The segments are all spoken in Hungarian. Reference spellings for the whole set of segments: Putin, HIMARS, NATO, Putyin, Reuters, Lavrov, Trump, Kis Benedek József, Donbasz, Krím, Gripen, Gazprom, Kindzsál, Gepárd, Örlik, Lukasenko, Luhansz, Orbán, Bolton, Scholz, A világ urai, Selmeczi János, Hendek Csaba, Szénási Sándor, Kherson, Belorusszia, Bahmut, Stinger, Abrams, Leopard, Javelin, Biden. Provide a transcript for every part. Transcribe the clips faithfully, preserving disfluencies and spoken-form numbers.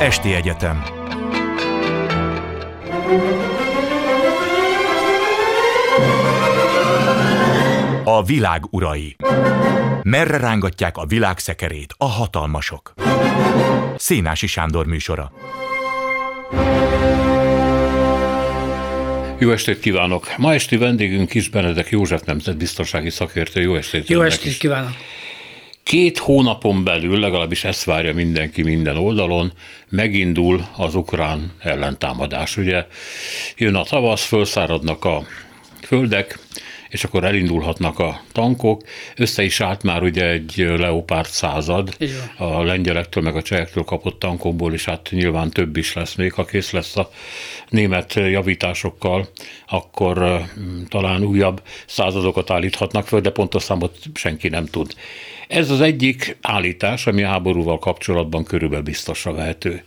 Esti Egyetem. A világ urai. Merre rángatják a világ szekerét a hatalmasok? Szénási Sándor műsora. Jó estét kívánok! Ma esti vendégünk Kis Benedek József nemzetbiztonsági szakértő. Jó estét kívánok! Jó estét kívánok! Két hónapon belül, legalábbis ezt várja mindenki minden oldalon, megindul az ukrán ellentámadás. Ugye jön a tavasz, felszáradnak a földek, és akkor elindulhatnak a tankok. Össze is állt már ugye egy Leopard század, a lengyelektől meg a csehektől kapott tankokból, és hát nyilván több is lesz még, ha kész lesz a német javításokkal, akkor talán újabb századokat állíthatnak föl, de pontos számot senki nem tud. Ez az egyik állítás, ami a háborúval kapcsolatban körülbelül biztosra vehető.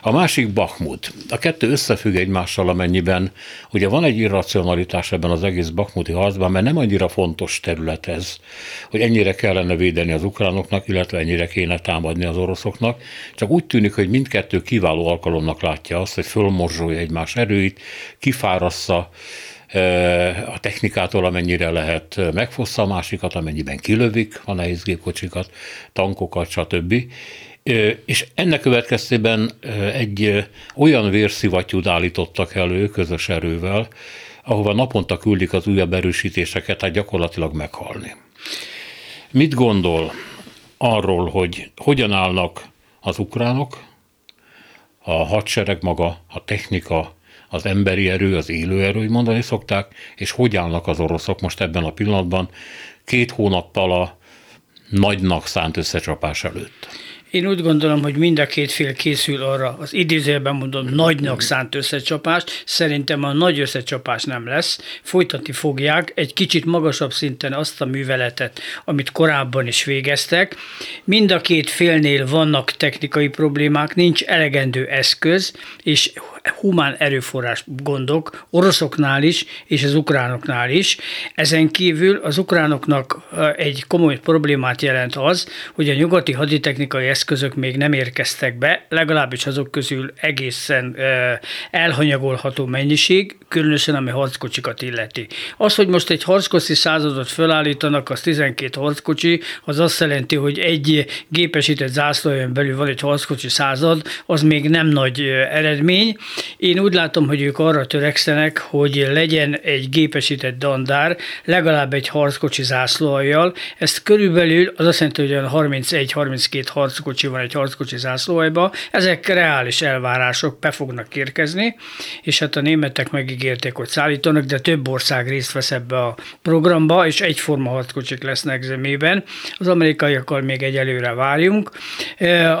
A másik Bahmut. A kettő összefügg egymással, amennyiben ugye van egy irracionalitás ebben az egész bahmuti harcban, mert nem annyira fontos terület ez, hogy ennyire kellene védeni az ukránoknak, illetve ennyire kéne támadni az oroszoknak. Csak úgy tűnik, hogy mindkettő kiváló alkalomnak látja azt, hogy fölmorzsolja egymás erőit, kifárassza a technikától, amennyire lehet, megfossza a másikat, amennyiben kilövik a nehéz gépkocsikat, tankokat, stb. És ennek következtében egy olyan vérszivattyút állítottak elő közös erővel, ahova naponta küldik az újabb erősítéseket, tehát gyakorlatilag meghalni. Mit gondol arról, hogy hogyan állnak az ukránok, a hadsereg maga, a technika, az emberi erő, az élő erő, hogy mondani szokták, és hogy állnak az oroszok most ebben a pillanatban, két hónappal a nagynak szánt összecsapás előtt? Én úgy gondolom, hogy mind a két fél készül arra, az idézőjelben mondom, nagynak szánt összecsapást. Szerintem a nagy összecsapás nem lesz. Folytatni fogják egy kicsit magasabb szinten azt a műveletet, amit korábban is végeztek. Mind a két félnél vannak technikai problémák, nincs elegendő eszköz, és humán erőforrás gondok oroszoknál is, és az ukránoknál is. Ezen kívül az ukránoknak egy komoly problémát jelent az, hogy a nyugati haditechnikai eszközök még nem érkeztek be, legalábbis azok közül egészen elhanyagolható mennyiség, különösen ami harckocsikat illeti. Az, hogy most egy harckocsi századot felállítanak, az tizenkét harckocsi, az azt jelenti, hogy egy gépesített zászlóján belül van egy harckocsi század, az még nem nagy eredmény. Én úgy látom, hogy ők arra törekszenek, hogy legyen egy gépesített dandár, legalább egy harckocsi zászlóaljjal. Ezt körülbelül az azt jelenti, hogy olyan harmincegy-harminckét harckocsi van egy harckocsi zászlóaljban. Ezek reális elvárások, be fognak érkezni, és hát a németek megígérték, hogy szállítanak, de több ország részt vesz ebbe a programba, és egyforma harckocsik lesznek zömében. Az amerikaiakkal még egyelőre várjunk.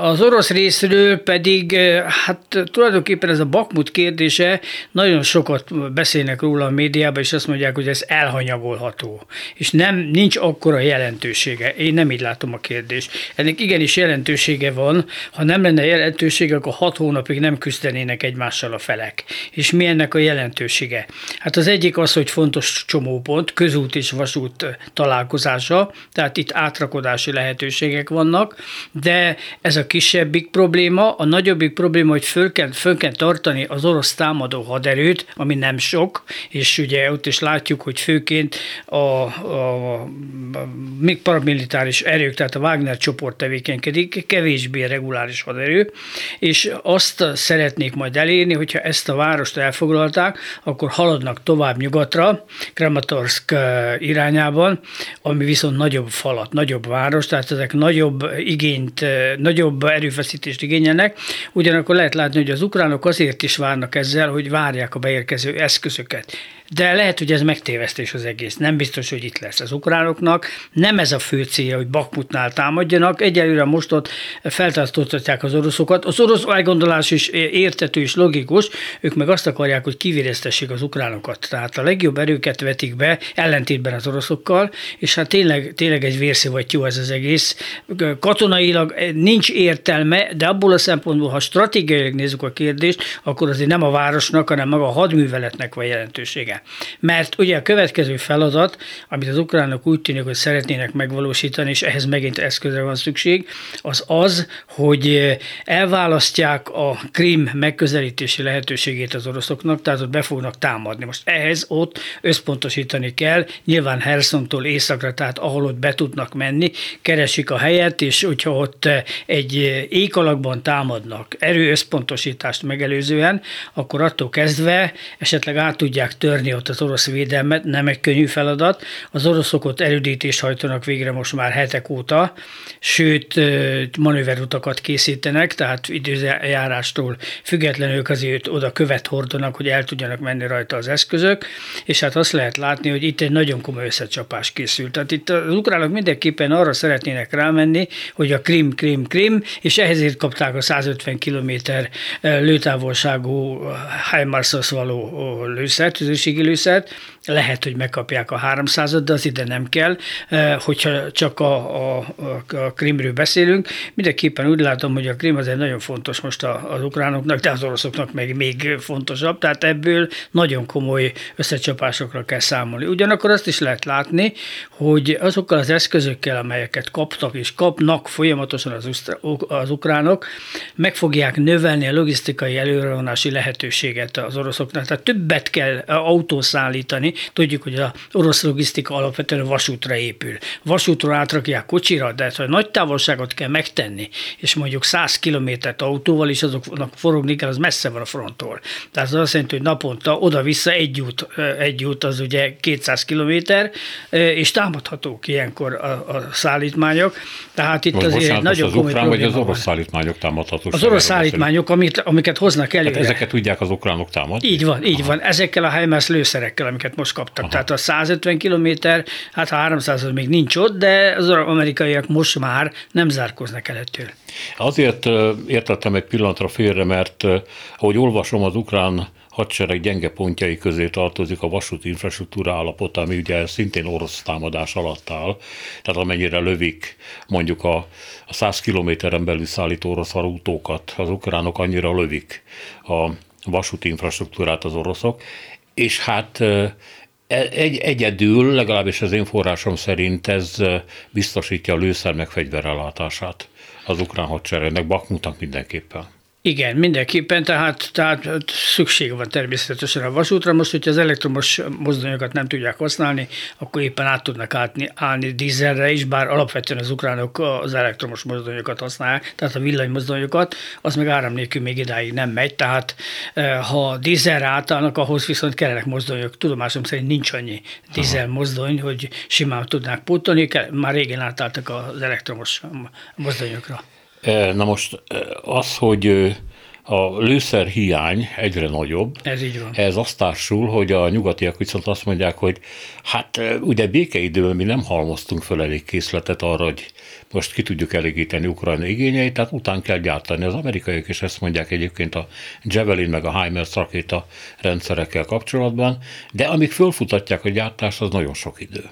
Az orosz részről pedig, hát tulajdonképpen ez a Bahmut kérdése, nagyon sokat beszélnek róla a médiában, és azt mondják, hogy ez elhanyagolható, és nem, nincs akkora jelentősége. Én nem így látom a kérdést. Ennek igenis jelentősége van, ha nem lenne jelentősége, akkor hat hónapig nem küzdenének egymással a felek. És mi ennek a jelentősége? Hát az egyik az, hogy fontos csomópont, közút és vasút találkozása, tehát itt átrakodási lehetőségek vannak, de ez a kisebbik probléma, a nagyobbik probléma, hogy föl kell, föl kell tartani az orosz támadó haderőt, ami nem sok, és ugye ott is látjuk, hogy főként a, a, a paramilitáris erők, tehát a Wagner csoport tevékenykedik, kevésbé reguláris haderő, és azt szeretnék majd elérni, hogyha ezt a várost elfoglalták, akkor haladnak tovább nyugatra, Kramatorszk irányában, ami viszont nagyobb falat, nagyobb város, tehát ezek nagyobb igényt, nagyobb erőfeszítést igényelnek, ugyanakkor lehet látni, hogy az ukránok azért is várnak ezzel, hogy várják a beérkező eszközöket. De lehet, hogy ez megtévesztés az egész. Nem biztos, hogy itt lesz az ukránoknak. Nem ez a fő célja, hogy Bahmutnál támadjanak. Egyelőre most ott feltartóztatják az oroszokat. Az orosz elgondolás is érthető és logikus. Ők meg azt akarják, hogy kivéreztessék az ukránokat. Tehát a legjobb erőket vetik be, ellentétben az oroszokkal, és hát tényleg, tényleg egy vérszivattyú ez az egész. Katonailag nincs értelme, de abból a szempontból, ha stratégiailag nézzük a kérdést, akkor azért nem a városnak, hanem maga a hadműveletnek van jelentősége. szüksége. Mert ugye a következő feladat, amit az ukránok úgy tűnik, hogy szeretnének megvalósítani, és ehhez megint eszközre van szükség, az az, hogy elválasztják a Krím megközelítési lehetőségét az oroszoknak, tehát ott be fognak támadni. Most ehhez ott összpontosítani kell, nyilván Khersontól északra, tehát ahol ott be tudnak menni, keresik a helyet, és hogyha ott egy ék alakban támadnak erőösszpontosítást megelőzően, akkor attól kezdve esetleg át tudják törni ott az orosz védelmet, nem egy könnyű feladat. Az oroszok ott erődítést hajtanak végre most már hetek óta, sőt manőverutakat készítenek, tehát időjárástól függetlenül azért oda követ hordanak, hogy el tudjanak menni rajta az eszközök, és hát azt lehet látni, hogy itt egy nagyon komoly összecsapás készült. Tehát itt az ukránok mindenképpen arra szeretnének rámenni, hogy a Krím, Krím, Krím, és ehhezért kapták a száz ötven kilométer lőtávolságú HIMARS-hoz való lőszert, tüzérségi lőszert. Lehet, hogy megkapják a háromszázat, de az ide nem kell, hogyha csak a, a, a Krímről beszélünk. Mindenképpen úgy látom, hogy a Krím azért nagyon fontos most az ukránoknak, de az oroszoknak meg még fontosabb, tehát ebből nagyon komoly összecsapásokra kell számolni. Ugyanakkor azt is lehet látni, hogy azokkal az eszközökkel, amelyeket kaptak és kapnak folyamatosan az usztra, az ukránok, meg fogják növelni a logisztikai előrevonási lehetőséget az oroszoknak. Tehát többet kell autószállítani. Tudjuk, hogy az orosz logisztika alapvetően vasútra épül. Vasútról átrakják kocsira, de ha nagy távolságot kell megtenni, és mondjuk száz kilométert autóval is azoknak forogni kell, az messze van a fronttól. Tehát az azt jelenti, hogy naponta oda-vissza egy út, egy út az ugye kétszáz kilométer, és támadhatók ilyenkor a, a szállítmányok. Tehát itt most azért nagyon komoly probléma. Az orosz szállítmányok támadhatók. Az orosz szállítmányok, amit, amiket hoznak elő. Hát ezeket tudják az ukránok támadni? Így van, így Aha. van. Ezekkel a HIMARS lőszerekkel, amiket most kaptak. Aha. Tehát a száz ötven kilométer, hát a háromszáz még nincs ott, de az amerikaiak most már nem zárkoznak el ettől. Azért értettem egy pillanatra félre, mert ahogy olvasom, az ukrán hadsereg gyenge pontjai közé tartozik a vasúti infrastruktúra állapota, ami ugye szintén orosz támadás alatt áll, tehát amennyire lövik mondjuk a, a száz kilométeren belül szállító orosz autókat, az ukránok annyira lövik a vasúti infrastruktúrát az oroszok, és hát egy, egyedül, legalábbis az én forrásom szerint ez biztosítja a lőszer meg fegyverellátását az ukrán hadseregnek, Bahmutnak mindenképpen. Igen, mindenképpen, tehát, tehát szükség van természetesen a vasútra. Most, hogyha az elektromos mozdonyokat nem tudják használni, akkor éppen át tudnak átni, állni dízelre is, bár alapvetően az ukránok az elektromos mozdonyokat használják, tehát a villanymozdonyokat, az meg áram nélkül még idáig nem megy, tehát ha dízelre átállnak, ahhoz viszont kellenek mozdonyok. Tudomásom szerint nincs annyi dízel mozdony, hogy simán tudnák pótolni, már régen átálltak az elektromos mozdonyokra. Na most az, hogy a lőszer hiány egyre nagyobb, ez így van. Ez azt társul, hogy a nyugatiak viszont azt mondják, hogy hát ugye békeidőben mi nem halmoztunk fel elég készletet arra, hogy most ki tudjuk elégíteni Ukrajna igényeit, tehát után kell gyártani. Az amerikaiak is ezt mondják egyébként a Javelin meg a HIMARS rakéta rendszerekkel kapcsolatban, de amíg fölfutatják a gyártást, az nagyon sok idő.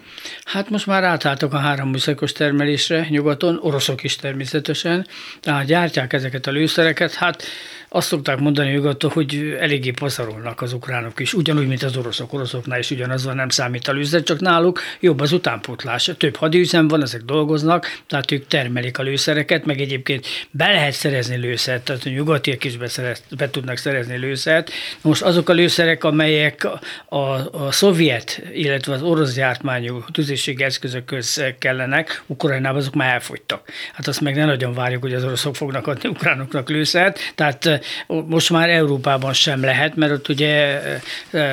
Hát most már átálltak a három műszakos termelésre nyugaton, oroszok is természetesen, tehát gyártják ezeket a lőszereket, hát azt szokták mondani nyugaton, hogy eléggé pazarolnak az ukránok is, ugyanúgy, mint az oroszok, oroszoknál is ugyanaz van, nem számít a lőszer, csak náluk jobb az utánpótlás. Több hadüzem van, ezek dolgoznak, tehát ők termelik a lőszereket, meg egyébként be lehet szerezni lőszert, tehát a nyugatiak is be, szerez, be tudnak szerezni lőszert. Most azok a lőszerek, amelyek a, a szovjet, illetve az orosz gyártmányú tüzérségi eszközökhöz kellenek, Ukrajnában azok már elfogytak. Hát azt meg ne nagyon várjuk, hogy az oroszok fognak adni ukránoknak lőszert, tehát most már Európában sem lehet, mert ott ugye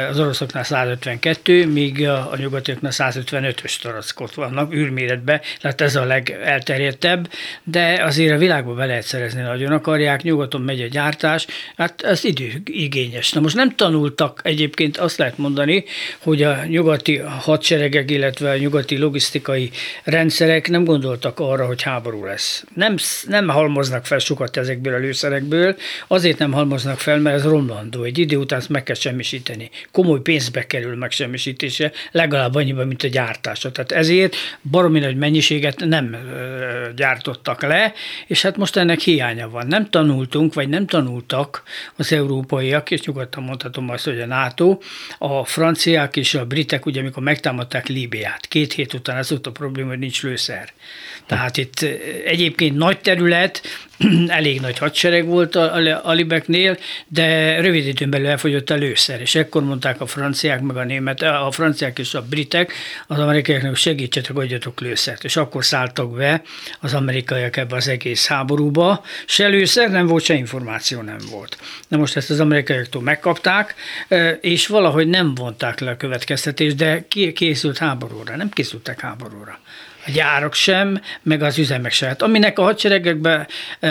az oroszoknál száz ötvenkettő, míg a nyugatiaknál száz ötvenötös tarackot vannak űrméretben, tehát ez a legelterjedtebb, de azért a világba be lehet szerezni, nagyon akarják, nyugaton megy a gyártás, hát ez időigényes. Na most nem tanultak egyébként, azt lehet mondani, hogy a nyugati hadseregek, illetve a nyugati logisztikai rendszerek nem gondoltak arra, hogy háború lesz. Nem, nem halmoznak fel sokat ezekből a lőszerekből, az azért nem halmoznak fel, mert ez romlandó. Egy idő után ezt meg kell semmisíteni. Komoly pénzbe kerül megsemmisítése, legalább annyiban, mint a gyártása. Tehát ezért baromi nagy mennyiséget nem gyártottak le, és hát most ennek hiánya van. Nem tanultunk, vagy nem tanultak az európaiak, és nyugodtan mondhatom azt, hogy a NATO, a franciák és a britek, ugye amikor megtámadták Líbiát, két hét után az volt a probléma, hogy nincs lőszer. Tehát itt egyébként nagy terület, elég nagy hadsereg volt a, a libeknél, de rövid időn belül elfogyott a lőszer, és ekkor mondták a franciák, meg a német, a franciák és a britek, az amerikaiaknak segítsetek, adjatok lőszert, és akkor szálltak be az amerikaiak ebbe az egész háborúba, se lőszer nem volt, se információ nem volt. Na most ezt az amerikaiaktól megkapták, és valahogy nem vonták le a következtetést, de készült háborúra, nem készültek háborúra. A gyárak sem, meg az üzemek sem. Hát, aminek a hadseregekben e,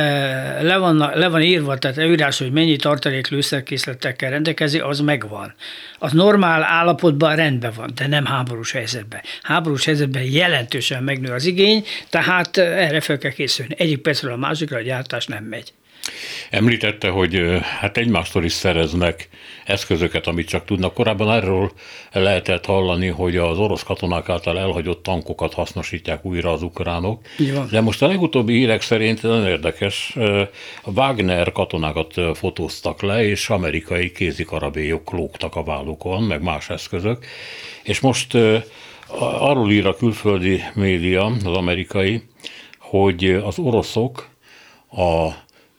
le, van, le van írva, tehát írás, hogy mennyi tartalék lőszerkészletekkel rendelkezik, az megvan. Az normál állapotban rendben van, de nem háborús helyzetben. Háborús helyzetben jelentősen megnő az igény, tehát erre fel kell készülni. Egyik percről a másikra a gyártás nem megy. Említette, hogy hát egymástól is szereznek eszközöket, amit csak tudnak. Korábban erről lehetett hallani, hogy az orosz katonák által elhagyott tankokat hasznosítják újra az ukránok. Jó. De most a legutóbbi hírek szerint nagyon érdekes, a Wagner katonákat fotóztak le, és amerikai kézikarabélyok lógtak a vállukon, meg más eszközök. És most arról ír a külföldi média, az amerikai, hogy az oroszok a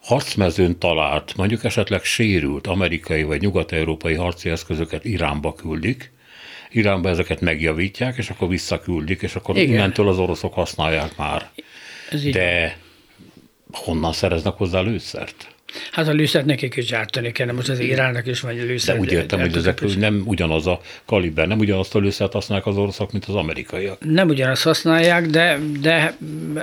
harcmezőn talált, mondjuk esetleg sérült amerikai vagy nyugat-európai harci eszközöket Iránba küldik, Iránba ezeket megjavítják, és akkor visszaküldik, és akkor igen, innentől az oroszok használják már. De honnan szereznek hozzá lőszert? Hát a lőszert nekik is gyártani kell, most az Iránnak is van lőszert. De úgy értem, hogy ezek nem ugyanaz a kaliber, nem ugyanazt a lőszert használják az oroszok, mint az amerikaiak. Nem ugyanazt használják, de, de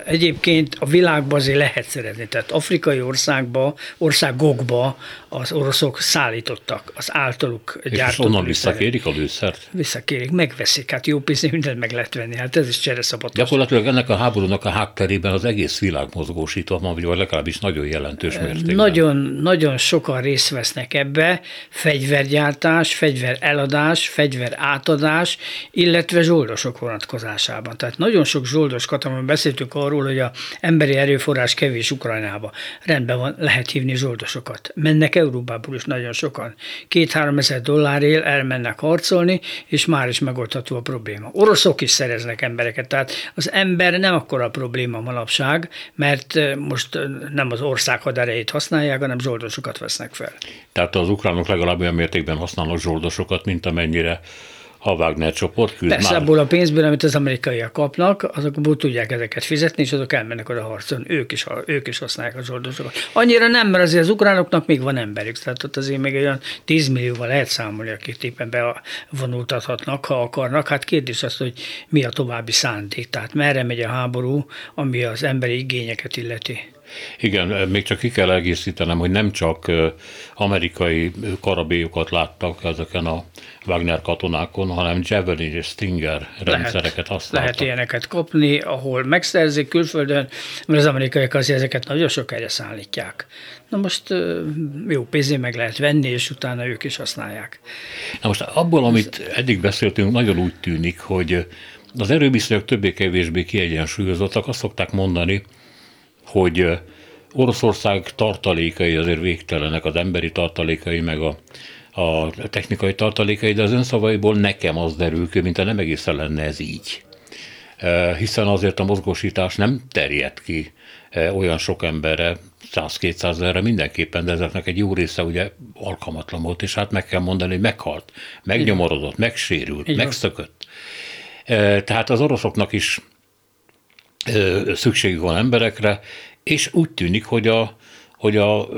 egyébként a világban azért lehet szerezni. Tehát afrikai országba, országokba az oroszok szállítottak, az általuk gyártott. És onnan visszakérik a lőszert? Visszakérik, megveszik, hát jó pénznél mindent meg lehet venni, hát ez is csereszabadság. Gyakorlatilag ennek a háborúnak a hátterében az egész világ mozgósítva van, vagy legalábbis nagyon jelentős mértékben. Nagy Nagyon, nagyon sokan részt vesznek ebbe, fegyvergyártás, fegyvereladás, fegyverátadás, illetve zsoldosok vonatkozásában. Tehát nagyon sok zsoldos katonában beszéltük arról, hogy az emberi erőforrás kevés Ukrajnába. Rendben van, lehet hívni zsoldosokat. Mennek Európából is nagyon sokan. Két-három ezer dollárért elmennek harcolni, és már is megoldható a probléma. Oroszok is szereznek embereket, tehát az ember nem akkora probléma manapság, mert most nem az ország haderejét használják, hanem zsoldosokat vesznek fel. Tehát az ukránok legalább olyan mértékben használnak zsoldosokat, mint amennyire a Wagner csoport küzd. Persze már. Abból a pénzből, amit az amerikaiak kapnak, azokból tudják ezeket fizetni, és azok elmennek oda harcon. Ők is, ők is használják a zsoldosokat. Annyira nem, mert azért az ukránoknak még van emberük, tehát ott azért még olyan tíz millióval lehet számolni, akik éppen bevonultathatnak, ha akarnak. Hát kérdés az, hogy mi a további szándék, tehát merre megy a háború, ami az emberi igényeket illeti. Igen, még csak ki kell egészítenem, hogy nem csak amerikai karabélyokat láttak ezeken a Wagner katonákon, hanem Javelin és Stinger rendszereket használtak. Lehet ilyeneket kapni, ahol megszerzik külföldön, mert az amerikaiak azért ezeket nagyon sok erre szállítják. Na most jó pénzé meg lehet venni, és utána ők is használják. Na most abból, amit eddig beszéltünk, nagyon úgy tűnik, hogy az erőviszonyok többé-kevésbé kiegyensúlyozottak, azt szokták mondani, hogy Oroszország tartalékai azért végtelenek, az emberi tartalékai, meg a, a technikai tartalékai, de az ön szavaiból nekem az derül ki, mintha nem egészen lenne ez így. Hiszen azért a mozgósítás nem terjed ki olyan sok emberre, száz-kétszázezerre mindenképpen, de ezeknek egy jó része ugye alkalmatlan volt, és hát meg kell mondani, hogy meghalt, megnyomorodott, megsérült, megszökött. Tehát az oroszoknak is szükségük van emberekre, és úgy tűnik, hogy a, hogy a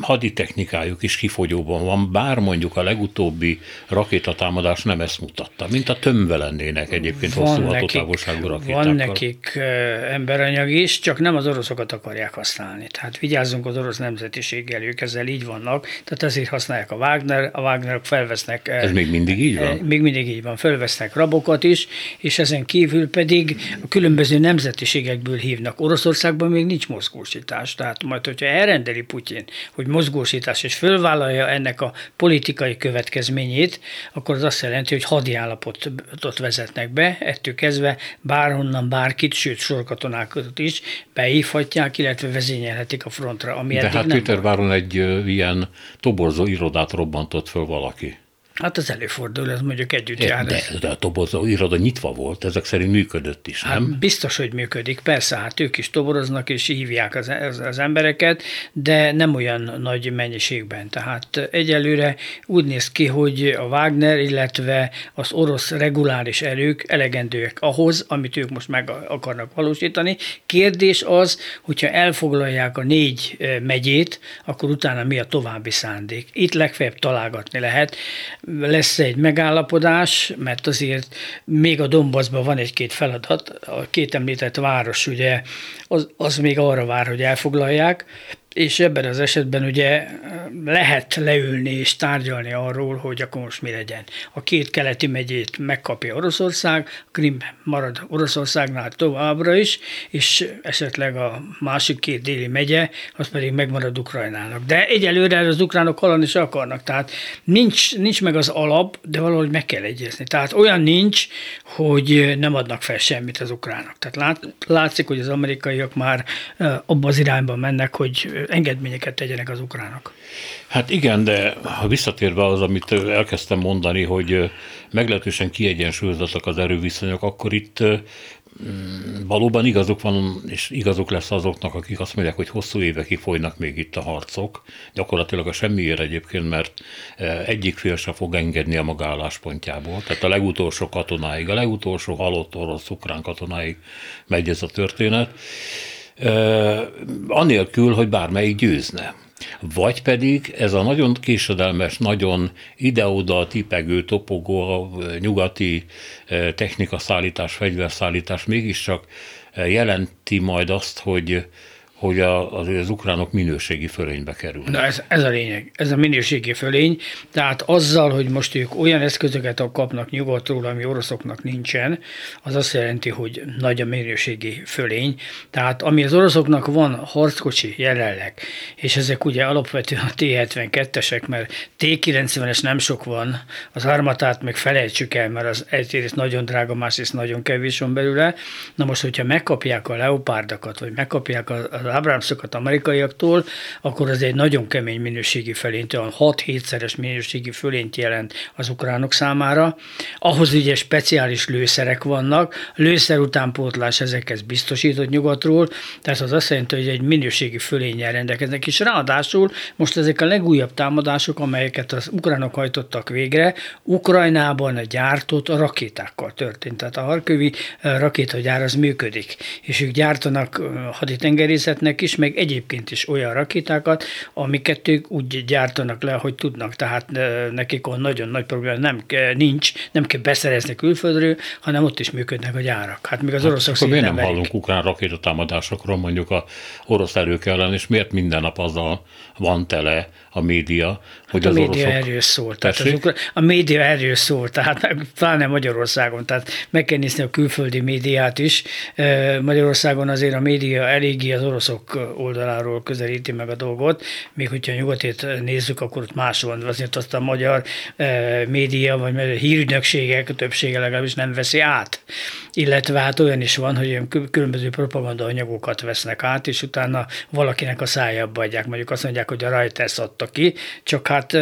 haditechnikájuk is kifogyóban van, bár mondjuk a legutóbbi rakétatámadás nem ezt mutatta, mint a tömve lennének egyébként hosszú hatótávolságú rakétákkal. Van nekik emberanyag is, csak nem az oroszokat akarják használni. Tehát vigyázzunk az orosz nemzetiséggel, ők ezzel így vannak, tehát ezért használják a Wagner, a Wagnerok felvesznek... Ez még mindig így van? Még mindig így van, felvesznek rabokat is, és ezen kívül pedig a különböző nemzetiségekből hívnak. Oroszországban még nincs mozgósítás, tehát majd, hogyha erre rendeli Putyin, hogy mozgósítás és fölvállalja ennek a politikai következményét, akkor az azt jelenti, hogy hadiállapotot vezetnek be, ettől kezdve bárhonnan bárkit, sőt sorkatonákat is beívhatják, illetve vezényelhetik a frontra, ami eddig nem. De hát Üterváron egy ilyen toborzó irodát robbantott föl valaki. Hát az előfordul, ez mondjuk együtt jár. De, de a toborzó iroda nyitva volt, ezek szerint működött is, nem? Hát biztos, hogy működik, persze, hát ők is toboroznak és hívják az, az, az embereket, de nem olyan nagy mennyiségben. Tehát egyelőre úgy néz ki, hogy a Wagner, illetve az orosz reguláris erők elegendőek ahhoz, amit ők most meg akarnak valósítani. Kérdés az, hogyha elfoglalják a négy megyét, akkor utána mi a további szándék? Itt legfeljebb találgatni lehet, lesz egy megállapodás, mert azért még a Donbaszban van egy-két feladat, a két említett város ugye, az, az még arra vár, hogy elfoglalják, és ebben az esetben ugye lehet leülni és tárgyalni arról, hogy akkor most mi legyen. A két keleti megyét megkapja Oroszország, Krím marad Oroszországnál továbbra is, és esetleg a másik két déli megye, az pedig megmarad Ukrajnának. De egyelőre az ukránok haladni se akarnak, tehát nincs, nincs meg az alap, de valahogy meg kell egyezni. Tehát olyan nincs, hogy nem adnak fel semmit az ukránok. Tehát lát, látszik, hogy az amerikaiak már abba az irányban mennek, hogy engedményeket tegyenek az ukránok. Hát igen, de ha visszatérve az, amit elkezdtem mondani, hogy meglehetősen kiegyensúlyozottak az erőviszonyok, akkor itt valóban igazuk van, és igazuk lesz azoknak, akik azt mondják, hogy hosszú évekig folynak még itt a harcok, gyakorlatilag a semmiért egyébként, mert egyik fél sem fog engedni a maga álláspontjából. Tehát a legutolsó katonáig, a legutolsó halott orosz-ukrán katonáig megy ez a történet, anélkül, hogy bármelyik győzne. Vagy pedig ez a nagyon késedelmes, nagyon ide-oda tipegő, topogó nyugati technikaszállítás, fegyverszállítás mégiscsak jelenti majd azt, hogy hogy az, az ukránok minőségi fölénybe kerülnek. Na ez, ez a lényeg, ez a minőségi fölény, tehát azzal, hogy most ők olyan eszközöket kapnak nyugatról, ami oroszoknak nincsen, az azt jelenti, hogy nagy a minőségi fölény, tehát ami az oroszoknak van harckocsi jelenleg, és ezek ugye alapvetően a té hetvenkettesek, mert té kilencvenes nem sok van, az Armatát meg felejtsük el, mert az egyrészt nagyon drága, másrészt nagyon kevés van belőle. Na most, hogyha megkapják a Leopardokat, vagy megkapják az az Abramsokat amerikaiaktól, akkor az egy nagyon kemény minőségi fölényt, olyan hat-hétszeres minőségi fölényt jelent az ukránok számára. Ahhoz ugye speciális lőszerek vannak, lőszer utánpótlás ezekhez biztosított nyugatról, tehát az azt jelenti, hogy egy minőségi fölénnyel rendelkeznek, és ráadásul most ezek a legújabb támadások, amelyeket az ukránok hajtottak végre, Ukrajnában a gyártott a rakétákkal történt, tehát a harkövi rakétagyár az működik, és ők gyártanak haditengerészet, is, meg egyébként is olyan rakétákat, amiket ők úgy gyártanak le, hogy tudnak, tehát nekik olyan nagyon nagy probléma nem, nincs, nem kell beszerezni külföldről, hanem ott is működnek a gyárak. Hát még az hát oroszok szintén nem, nem hallunk ukrán rakétatámadásokról mondjuk az orosz erők ellen, és miért minden nap azzal van tele a média, hogy hát az oroszok... A média erről szól. Ukra... A média erről szól, tehát pláne Magyarországon, tehát meg kell nézni a külföldi médiát is. Magyarországon azért a média eléggé az oroszok oldaláról közelíti meg a dolgot, még hogyha a nyugatét nézzük, akkor ott más van. Azért azt a magyar média, vagy a hírügynökségek a többsége legalábbis nem veszi át. Illetve hát olyan is van, hogy különböző propaganda anyagokat vesznek át, és utána valakinek a szájába adják. Mondjuk azt mondják, hogy a Reuters adta ki, csak hát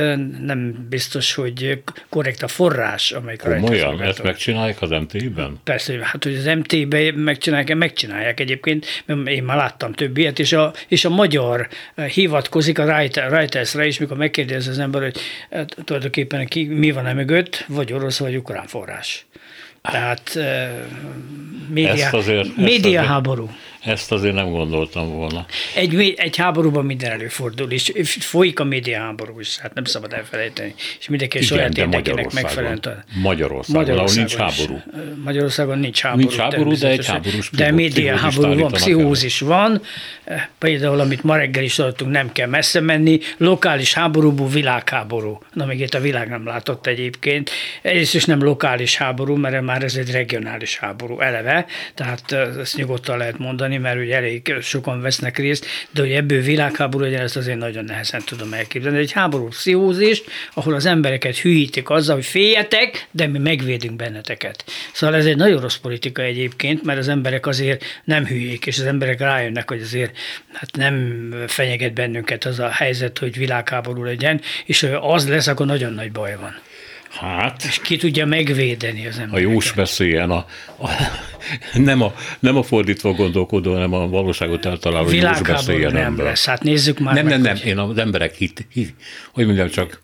nem biztos, hogy korrekt a forrás, amelyik a Reuters adta. Ezt megcsinálják az em té i-ben? Persze, hát hogy az em té i-ben megcsinálják, megcsinálják egyébként, mert én már láttam több ilyet, és a, és a magyar hivatkozik a Reuters-re is, mikor megkérdezi az ember, hogy tulajdonképpen ki, mi van e mögött, vagy orosz, vagy ukrán forrás. Tehát uh, média, azért, média ezt háború. Ezt azért nem gondoltam volna. Egy, egy háborúban minden előfordul, és folyik a média háború is, hát nem szabad elfelejteni. És mindenki saját érdekének megfelelően. Magyarországon, Magyarországon, ahol nincs háború. Magyarországon nincs háború. Nincs háború, de egy háborús De média háború van, pszichózis van. Például, amit ma reggel is tartunk, nem kell messze menni. Lokális háborúból világháború. Na, még itt a világ nem látott egyébként. Egyrészt is nem lokális háború, mert már ez egy regionális háború eleve, tehát ezt nyugodtan lehet mondani, mert ugye elég sokan vesznek részt, de hogy ebből világháború legyen, ezt azért nagyon nehezen tudom elképzelni. Egy háború pszichózist, ahol az embereket hülyítik azzal, hogy féljetek, de mi megvédünk benneteket. Szóval ez egy nagyon rossz politika egyébként, mert az emberek azért nem hülyék, és az emberek rájönnek, hogy azért hát nem fenyeget bennünket az a helyzet, hogy világháború legyen, és az lesz, akkor nagyon nagy baj van. Hát, és ki tudja megvédeni az embereket. A jós veszélyen, a, a, nem, a, nem a fordítva gondolkodó, hanem a valóságot eltaláló jós veszélyen nem ember. Lesz. Hát nézzük már nem, meg. Nem, nem, hogy... én az emberek hit, hit, hogy mondjam csak,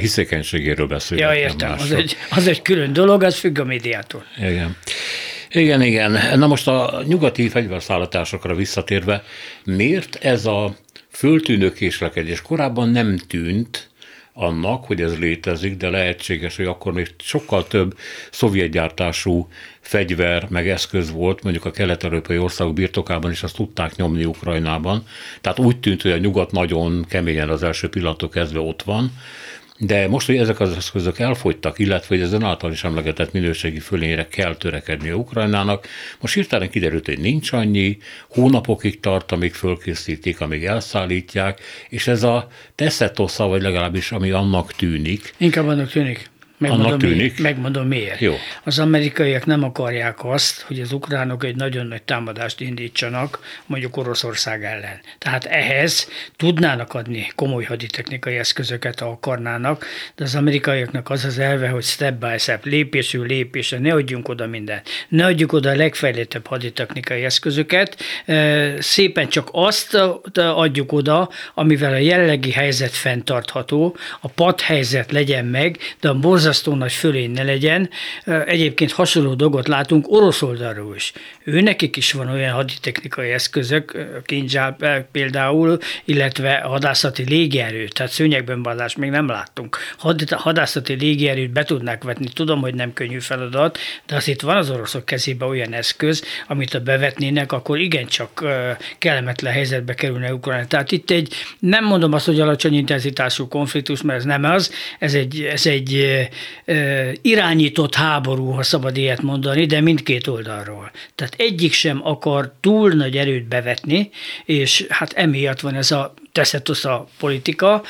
hiszékenységéről beszélek. Ja, értem, az egy, az egy külön dolog, az függ a médiától. Igen. Igen, igen. Na most a nyugati fegyverszállításokra visszatérve, miért ez a föltűnő késlekedés korábban nem tűnt annak, hogy ez létezik, de lehetséges, hogy akkor még sokkal több szovjet gyártású fegyver meg eszköz volt, mondjuk a kelet-európai országok birtokában is, azt tudták nyomni Ukrajnában. Tehát úgy tűnt, hogy a nyugat nagyon keményen az első pillanattól kezdve ott van, de most, hogy ezek az eszközök elfogytak, illetve hogy ezen által is emlegetett minőségi fölényre kell törekedni Ukrajnának, most hirtelen kiderült, hogy nincs annyi, hónapokig tart, amíg fölkészítik, amíg elszállítják, és ez a teszetosza, vagy legalábbis ami annak tűnik. Inkább annak tűnik. Megmondom, miért, megmondom miért. Jó. Az amerikaiak nem akarják azt, hogy az ukránok egy nagyon nagy támadást indítsanak mondjuk Oroszország ellen. Tehát ehhez tudnának adni komoly haditechnikai eszközöket, ha akarnának, de az amerikaiaknak az az elve, hogy step by step, lépésről lépésre, ne adjunk oda mindent. Ne adjuk oda a legfejlettebb haditechnikai eszközöket, szépen csak azt adjuk oda, amivel a jelenlegi helyzet fenntartható, a padhelyzet legyen meg, de a borz aztó nagy fölény ne legyen. Egyébként hasonló dolgot látunk orosz oldalról is. Őnekik is van olyan haditechnikai eszközök, kindzsál például, illetve hadászati légierőt, tehát szőnyegbombázást még nem láttunk. Had, hadászati légierőt be tudnák vetni, tudom, hogy nem könnyű feladat, de az itt van az oroszok kezében olyan eszköz, amit ha bevetnének, akkor igencsak kellemetlen helyzetbe kerülne Ukrajna. Tehát itt egy, nem mondom azt, hogy alacsony intenzitású konfliktus, mert ez nem az, ez egy, ez egy irányított háború, ha szabad ilyet mondani, de mindkét oldalról. Tehát egyik sem akar túl nagy erőt bevetni, és hát emiatt van ez a teszetosza politika.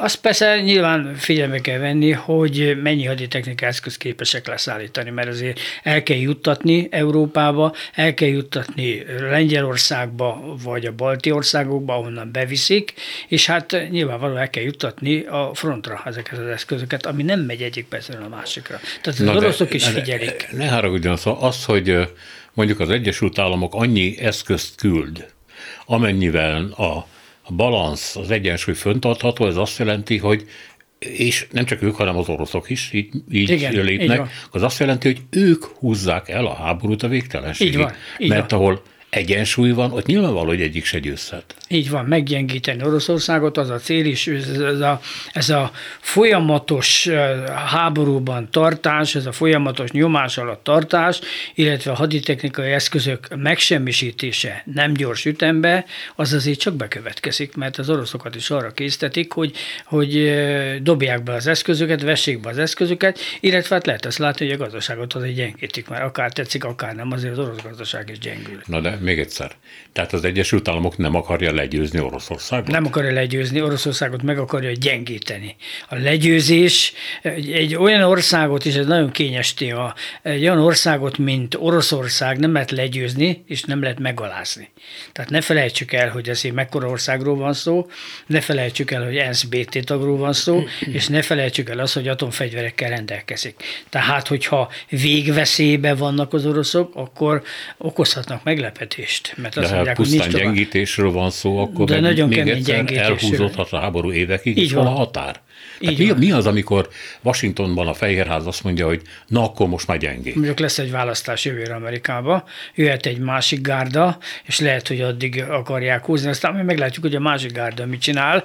Azt persze nyilván figyelme kell venni, hogy mennyi haditechnikai eszköz képesek leszállítani, mert azért el kell juttatni Európába, el kell juttatni Lengyelországba, vagy a balti országokba, ahonnan beviszik, és hát nyilvánvalóan el kell juttatni a frontra ezeket az eszközöket, ami nem megy egyik percről a másikra. Tehát az Na oroszok de, is figyelik. Ne, ne haragudjon, szóval az, hogy mondjuk az Egyesült Államok annyi eszközt küld, amennyivel a A balansz, az egyensúly föntartható, ez azt jelenti, hogy, és nem csak ők, hanem az oroszok is így, így igen, lépnek, így az azt jelenti, hogy ők húzzák el a háborút a végtelenségig. Így van, így mert van. Ahol egyensúly van, ott nyilvánvaló, hogy egyik se győzhet. Így van, meggyengíteni Oroszországot, az a cél is, ez a, ez a folyamatos háborúban tartás, ez a folyamatos nyomás alatt tartás, illetve a haditechnikai eszközök megsemmisítése nem gyors ütembe, az azért csak bekövetkezik, mert az oroszokat is arra késztetik, hogy, hogy dobják be az eszközöket, vessék be az eszközöket, illetve hát lehet azt látni, hogy a gazdaságot azért gyengítik, mert akár tetszik, akár nem, azért az orosz gazdaság is gyengül. Na de még egyszer. Tehát az Egyesült Államok nem akarja legyőzni Oroszországot? Nem akarja legyőzni Oroszországot, meg akarja gyengíteni. A legyőzés egy, egy olyan országot, és ez nagyon kényes téma, egy olyan országot, mint Oroszország nem lehet legyőzni, és nem lehet megalázni. Tehát ne felejtsük el, hogy ezért mekkora országról van szó, ne felejtsük el, hogy ENSZ bé té tagról van szó, és ne felejtsük el azt, hogy atomfegyverekkel rendelkezik. Tehát, hogyha végveszélyben vannak az oroszok, akkor okozhatnak meglepetést. Mert de ha pusztán gyengítésről van szó, akkor de meg még egyszer elhúzódhat a háború évekig, és van a határ. Mi, mi az, amikor Washingtonban a Fehérház azt mondja, hogy na, akkor most már gyengék? Mondjuk lesz egy választás jövőre Amerikába, jöhet egy másik gárda, és lehet, hogy addig akarják húzni, aztán mi meglátjuk, hogy a másik gárda mit csinál.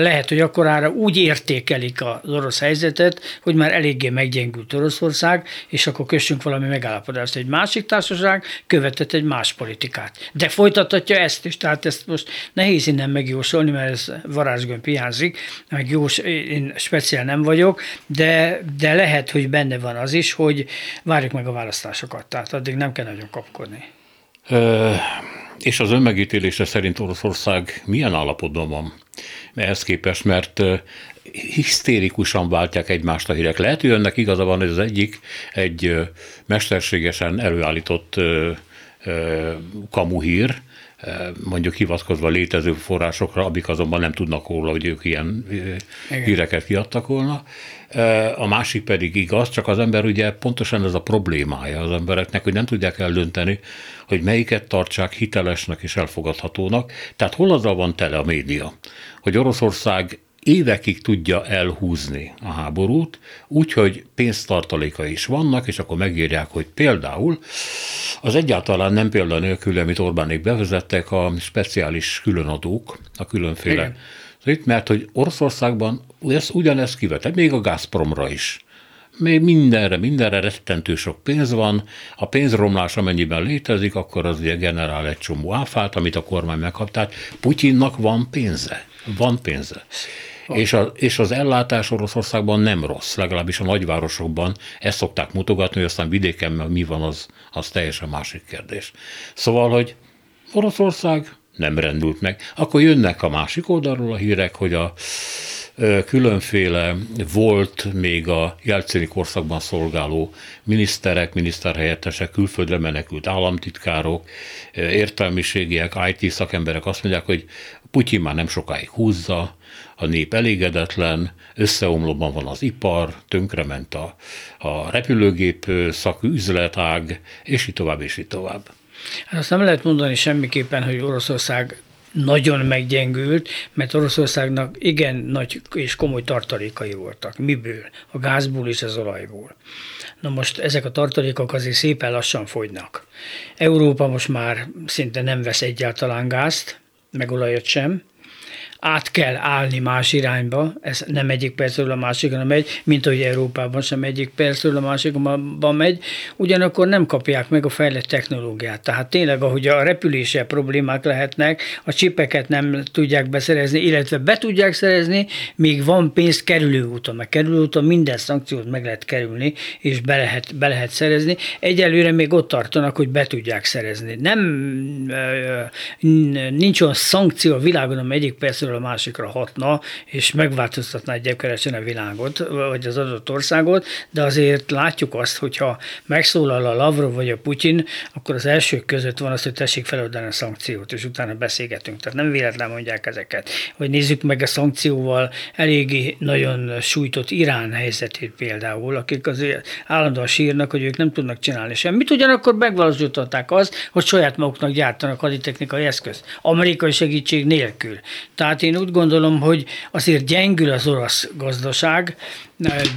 Lehet, hogy akkorára úgy értékelik az orosz helyzetet, hogy már eléggé meggyengült Oroszország, és akkor kössünk valami megállapodást. Egy másik társaság követett egy más politikát. De folytathatja ezt is, tehát ezt most nehéz innen megjósolni, mert ez varázsgömb hiányzik, meg jós, én speciál nem vagyok, de, de lehet, hogy benne van az is, hogy várjuk meg a választásokat, tehát addig nem kell nagyon kapkodni. És az önmegítélése szerint Oroszország milyen állapotban van ehhez képest, mert hisztérikusan váltják egymást a hírek. Lehet, hogy önnek igaza van, hogy az egyik egy mesterségesen előállított kamuhír, mondjuk hivatkozva létező forrásokra, amik azonban nem tudnak róla, hogy ők ilyen Igen. híreket kiadtak volna. A másik pedig igaz, csak az ember ugye pontosan ez a problémája az embereknek, hogy nem tudják eldönteni, hogy melyiket tartsák hitelesnek és elfogadhatónak. Tehát hol azzal van tele a média, hogy Oroszország évekig tudja elhúzni a háborút, úgyhogy pénztartaléka is vannak, és akkor megírják, hogy például az egyáltalán nem példa nélkül, amit Orbánék bevezettek, a speciális különadók, a különféle. Igen. Itt, mert hogy Oroszországban ezt ugyanezt kivetett, még a Gazpromra is. Még mindenre, mindenre rettentő sok pénz van, a pénzromlás amennyiben létezik, akkor az ugye generál egy csomó áfát, amit a kormány megkap. Tehát Putyinnak van pénze, van pénze. És, a, és az ellátás Oroszországban nem rossz, legalábbis a nagyvárosokban ezt szokták mutogatni, hogy aztán vidéken meg mi van, az, az teljesen másik kérdés. Szóval, hogy Oroszország nem rendült meg. Akkor jönnek a másik oldalról a hírek, hogy a különféle volt még a Jelcini korszakban szolgáló miniszterek, miniszterhelyettesek, külföldre menekült államtitkárok, értelmiségiek, i té szakemberek azt mondják, hogy Putyin már nem sokáig húzza, a nép elégedetlen, összeomlóban van az ipar, tönkrement a, a repülőgép szakű üzletág, és így tovább, és így tovább. Hát azt nem lehet mondani semmiképpen, hogy Oroszország nagyon meggyengült, mert Oroszországnak igen nagy és komoly tartalékai voltak. Miből? A gázból és az olajból. Na most ezek a tartalékok azért szépen lassan fogynak. Európa most már szinte nem vesz egyáltalán gázt, meg olajat sem. Át kell állni más irányba, ez nem egyik percről a másikra megy, mint ahogy Európában sem egyik percről a másikban megy, ugyanakkor nem kapják meg a fejlett technológiát. Tehát tényleg, ahogy a repüléssel problémák lehetnek, a csipeket nem tudják beszerezni, illetve be tudják szerezni, még van pénz kerülőúton, mert kerülőúton minden szankciót meg lehet kerülni, és be lehet, be lehet szerezni. Egyelőre még ott tartanak, hogy be tudják szerezni. Nem, nincs olyan szankció a világon, ami egyik percről a másikra hatna, és megváltoztatná egyébként a világot, vagy az adott országot, de azért látjuk azt, hogyha megszólal a Lavrov vagy a Putyin, akkor az elsők között van az, hogy tessék feloldani a szankciót, és utána beszélgetünk. Tehát nem véletlen mondják ezeket. Vagy nézzük meg a szankcióval eléggé nagyon sújtott Irán helyzetét például, akik azért állandóan sírnak, hogy ők nem tudnak csinálni semmit, ugyanakkor megvalósították azt, hogy saját maguknak gyártanak haditechnikai eszközt, amerikai segítség nélkül. Tehát én úgy gondolom, hogy azért gyengül az orosz gazdaság,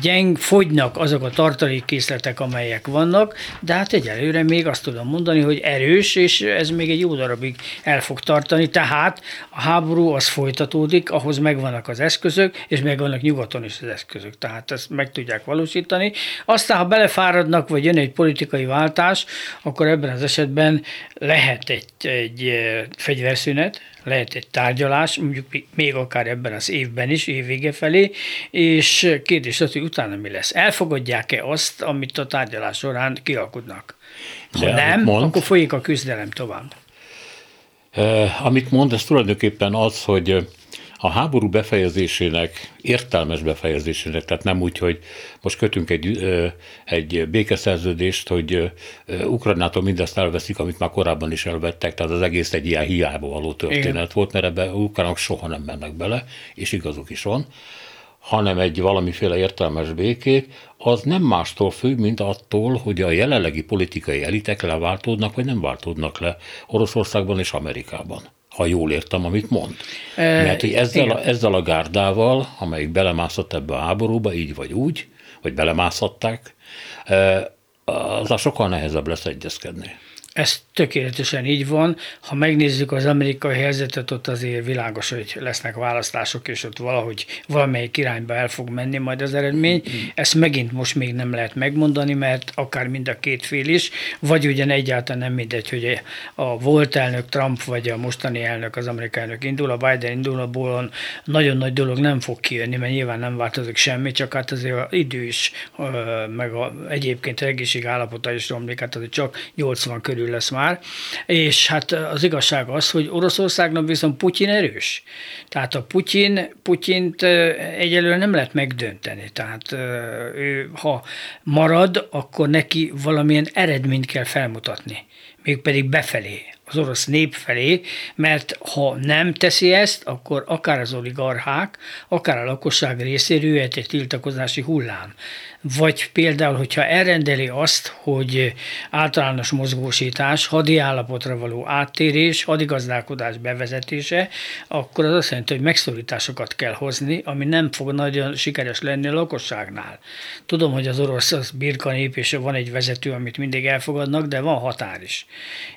gyeng, fogynak azok a tartalékkészletek, amelyek vannak, de hát egyelőre még azt tudom mondani, hogy erős, és ez még egy jó darabig el fog tartani, tehát a háború az folytatódik, ahhoz megvannak az eszközök, és megvannak nyugaton is az eszközök, tehát ezt meg tudják valósítani. Aztán, ha belefáradnak, vagy jön egy politikai váltás, akkor ebben az esetben lehet egy, egy fegyverszünet, lehet egy tárgyalás, mondjuk még akár ebben az évben is, évvége felé, és kérdés az, hogy utána mi lesz. Elfogadják-e azt, amit a tárgyalás során kialkudnak? Ha De, nem, mond, akkor folyik a küzdelem tovább. Eh, amit mond, ez tulajdonképpen az, hogy a háború befejezésének, értelmes befejezésének, tehát nem úgy, hogy most kötünk egy, egy békeszerződést, hogy Ukrajnától mindezt elveszik, amit már korábban is elvettek, tehát az egész egy ilyen hiába való történet Igen. volt, mert ebben ukránok soha nem mennek bele, és igazuk is van, hanem egy valamiféle értelmes békét, az nem mástól függ, mint attól, hogy a jelenlegi politikai elitek leváltódnak, vagy nem váltódnak le Oroszországban és Amerikában. Ha jól értem, amit mond. E, Mert hogy ezzel a, ezzel a gárdával, amelyik belemászott ebbe a háborúba, így vagy úgy, vagy belemászhatták, azzal sokkal nehezebb lesz egyezkedni. Ez tökéletesen így van. Ha megnézzük az amerikai helyzetet, ott azért világos, hogy lesznek választások, és ott valahogy valamelyik irányba el fog menni majd az eredmény. Ezt megint most még nem lehet megmondani, mert akár mind a két fél is, vagy ugyan egyáltalán nem mindegy, hogy a volt elnök Trump, vagy a mostani elnök, az amerikai elnök indul, a Biden indul, a Bolton, nagyon nagy dolog nem fog kijönni, mert nyilván nem változik semmi, csak hát azért az idő is, meg a, egyébként az egészség állapota is romlik, hát azért csak nyolcvan körül körül lesz már, és hát az igazság az, hogy Oroszországnak viszont Putyin erős. Tehát a Putyin, Putyint egyelőre nem lehet megdönteni. Tehát ő, ha marad, akkor neki valamilyen eredményt kell felmutatni, mégpedig befelé, az orosz nép felé, mert ha nem teszi ezt, akkor akár az oligarchák, akár a lakosság részéről jöhet egy tiltakozási hullám. Vagy például, hogyha elrendeli azt, hogy általános mozgósítás, hadi állapotra való áttérés, hadigazdálkodás bevezetése, akkor az azt jelenti, hogy megszorításokat kell hozni, ami nem fog nagyon sikeres lenni a lakosságnál. Tudom, hogy az orosz az birka nép, és van egy vezető, amit mindig elfogadnak, de van határ is.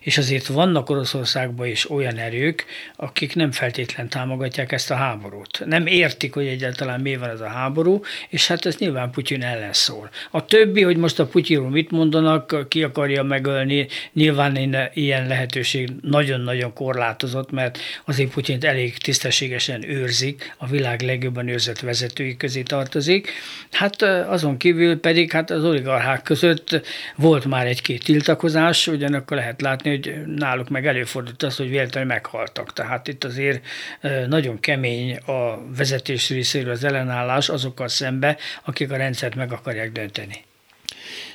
És azért vannak Oroszországban is olyan erők, akik nem feltétlen támogatják ezt a háborút. Nem értik, hogy egyáltalán mi van ez a háború, és hát ez nyilván Putyin ellen szól. A többi, hogy most a Putyinról mit mondanak, ki akarja megölni, nyilván ilyen lehetőség nagyon-nagyon korlátozott, mert azért Putyint elég tisztességesen őrzik, a világ legjobban őrzött vezetői közé tartozik. Hát azon kívül pedig hát az oligarchák között volt már egy-két tiltakozás, ugyanakkor lehet látni, hogy náluk meg előfordult az, hogy véletlenül meghaltak. Tehát itt azért nagyon kemény a vezetés részéről az ellenállás azokkal szembe, akik a rendszert meg akarják dönteni.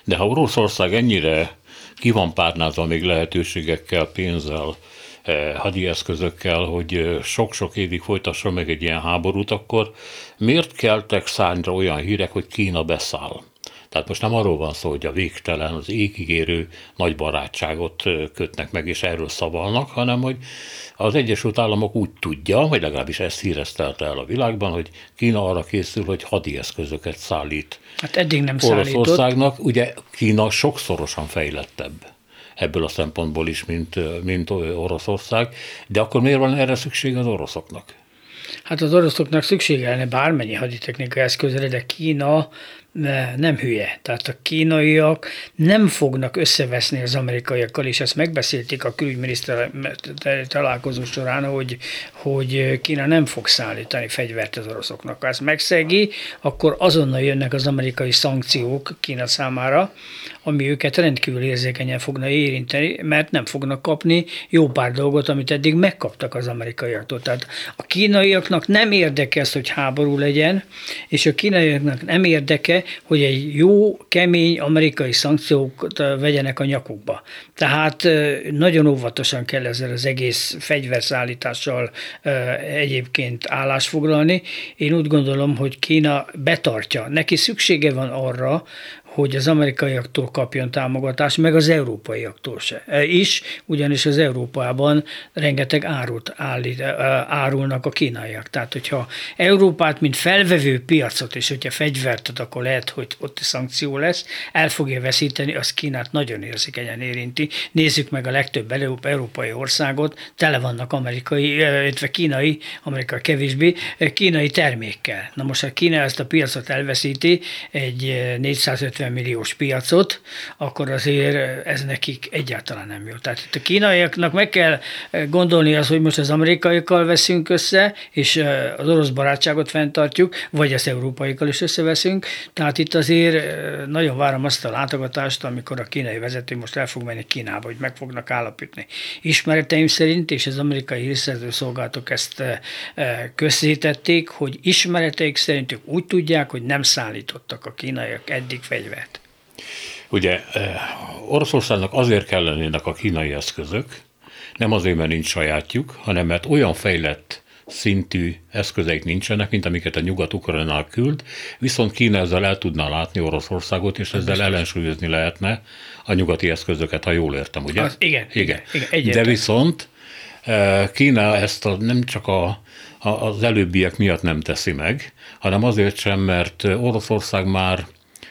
De ha Oroszország ennyire ki van párnázva még lehetőségekkel, pénzzel, hadieszközökkel, hogy sok-sok évig folytassa meg egy ilyen háborút, akkor miért keltek szárnyra olyan hírek, hogy Kína beszáll? Tehát most nem arról van szó, hogy a végtelen, az égigérő nagy barátságot kötnek meg, és erről szavalnak, hanem hogy az Egyesült Államok úgy tudja, vagy legalábbis ezt híresztelte el a világban, hogy Kína arra készül, hogy hadieszközöket szállít. Hát eddig nem szállított. Oroszországnak, ugye Kína sokszorosan fejlettebb ebből a szempontból is, mint, mint Oroszország, de akkor miért van erre szükség az oroszoknak? Hát az oroszoknak szüksége lenne bármennyi haditechnikai eszközre, de Kína nem hülye. Tehát a kínaiak nem fognak összeveszni az amerikaiakkal, és ezt megbeszélték a külügyminiszter találkozó során, hogy, hogy Kína nem fog szállítani fegyvert az oroszoknak. Ha ezt megszegi, akkor azonnal jönnek az amerikai szankciók Kína számára, ami őket rendkívül érzékenyen fogna érinteni, mert nem fognak kapni jó pár dolgot, amit eddig megkaptak az amerikaiaktól. Tehát a kínaiaknak nem érdeke ez, hogy háború legyen, és a kínaiaknak nem érdeke, hogy egy jó, kemény amerikai szankciókat vegyenek a nyakukba. Tehát nagyon óvatosan kell ezzel az egész fegyverszállítással egyébként állásfoglalni. Én úgy gondolom, hogy Kína betartja. Neki szüksége van arra, hogy az amerikaiaktól kapjon támogatást, meg az európaiaktól se, is, ugyanis az Európában rengeteg árut állít, árulnak a kínaiak. Tehát, hogyha Európát, mint felvevő piacot, és hogyha fegyvert ad, akkor lehet, hogy ott szankció lesz, el fogja veszíteni, az Kínát nagyon érzékenyen érinti. Nézzük meg a legtöbb európai országot, tele vannak amerikai, illetve kínai, Amerika kevésbé, kínai termékkel. Na most, ha Kína ezt a piacot elveszíti, egy négyszázötven milliós piacot, akkor azért ez nekik egyáltalán nem jó. Tehát itt a kínaiaknak meg kell gondolni az, hogy most az amerikaiakkal veszünk össze, és az orosz barátságot fenntartjuk, vagy az európaiakkal is összeveszünk. Tehát itt azért nagyon várom azt a látogatást, amikor a kínai vezető most el fog menni Kínába, hogy meg fognak állapítni. Ismereteim szerint, és az amerikai hírszerzőszolgálatok ezt közzétették, hogy ismereteik szerint ők úgy tudják, hogy nem szállítottak a kínaiak eddig fegyvert. Ugye Oroszországnak azért kellenének a kínai eszközök, nem azért, mert nincs sajátjuk, hanem mert olyan fejlett szintű eszközeik nincsenek, mint amiket a nyugat Ukrajnának küld, viszont Kína ezzel el tudná látni Oroszországot, és ezzel ellensúlyozni lehetne a nyugati eszközöket, ha jól értem, ugye? Az, igen, igen. igen, igen De viszont Kína ezt a, nem csak a, a, az előbbiek miatt nem teszi meg, hanem azért sem, mert Oroszország már,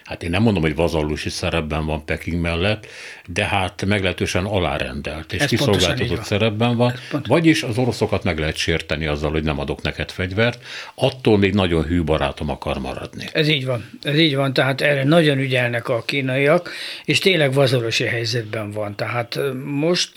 hát én nem mondom, hogy vazallusi szerepben van Peking mellett, de hát meglehetősen alárendelt és kiszolgáltatott szerepben van. Vagyis az oroszokat meg lehet sérteni azzal, hogy nem adok neked fegyvert, attól még nagyon hű barátom akar maradni. Ez így van, ez így van, tehát erre nagyon ügyelnek a kínaiak, és tényleg vazallusi helyzetben van. Tehát most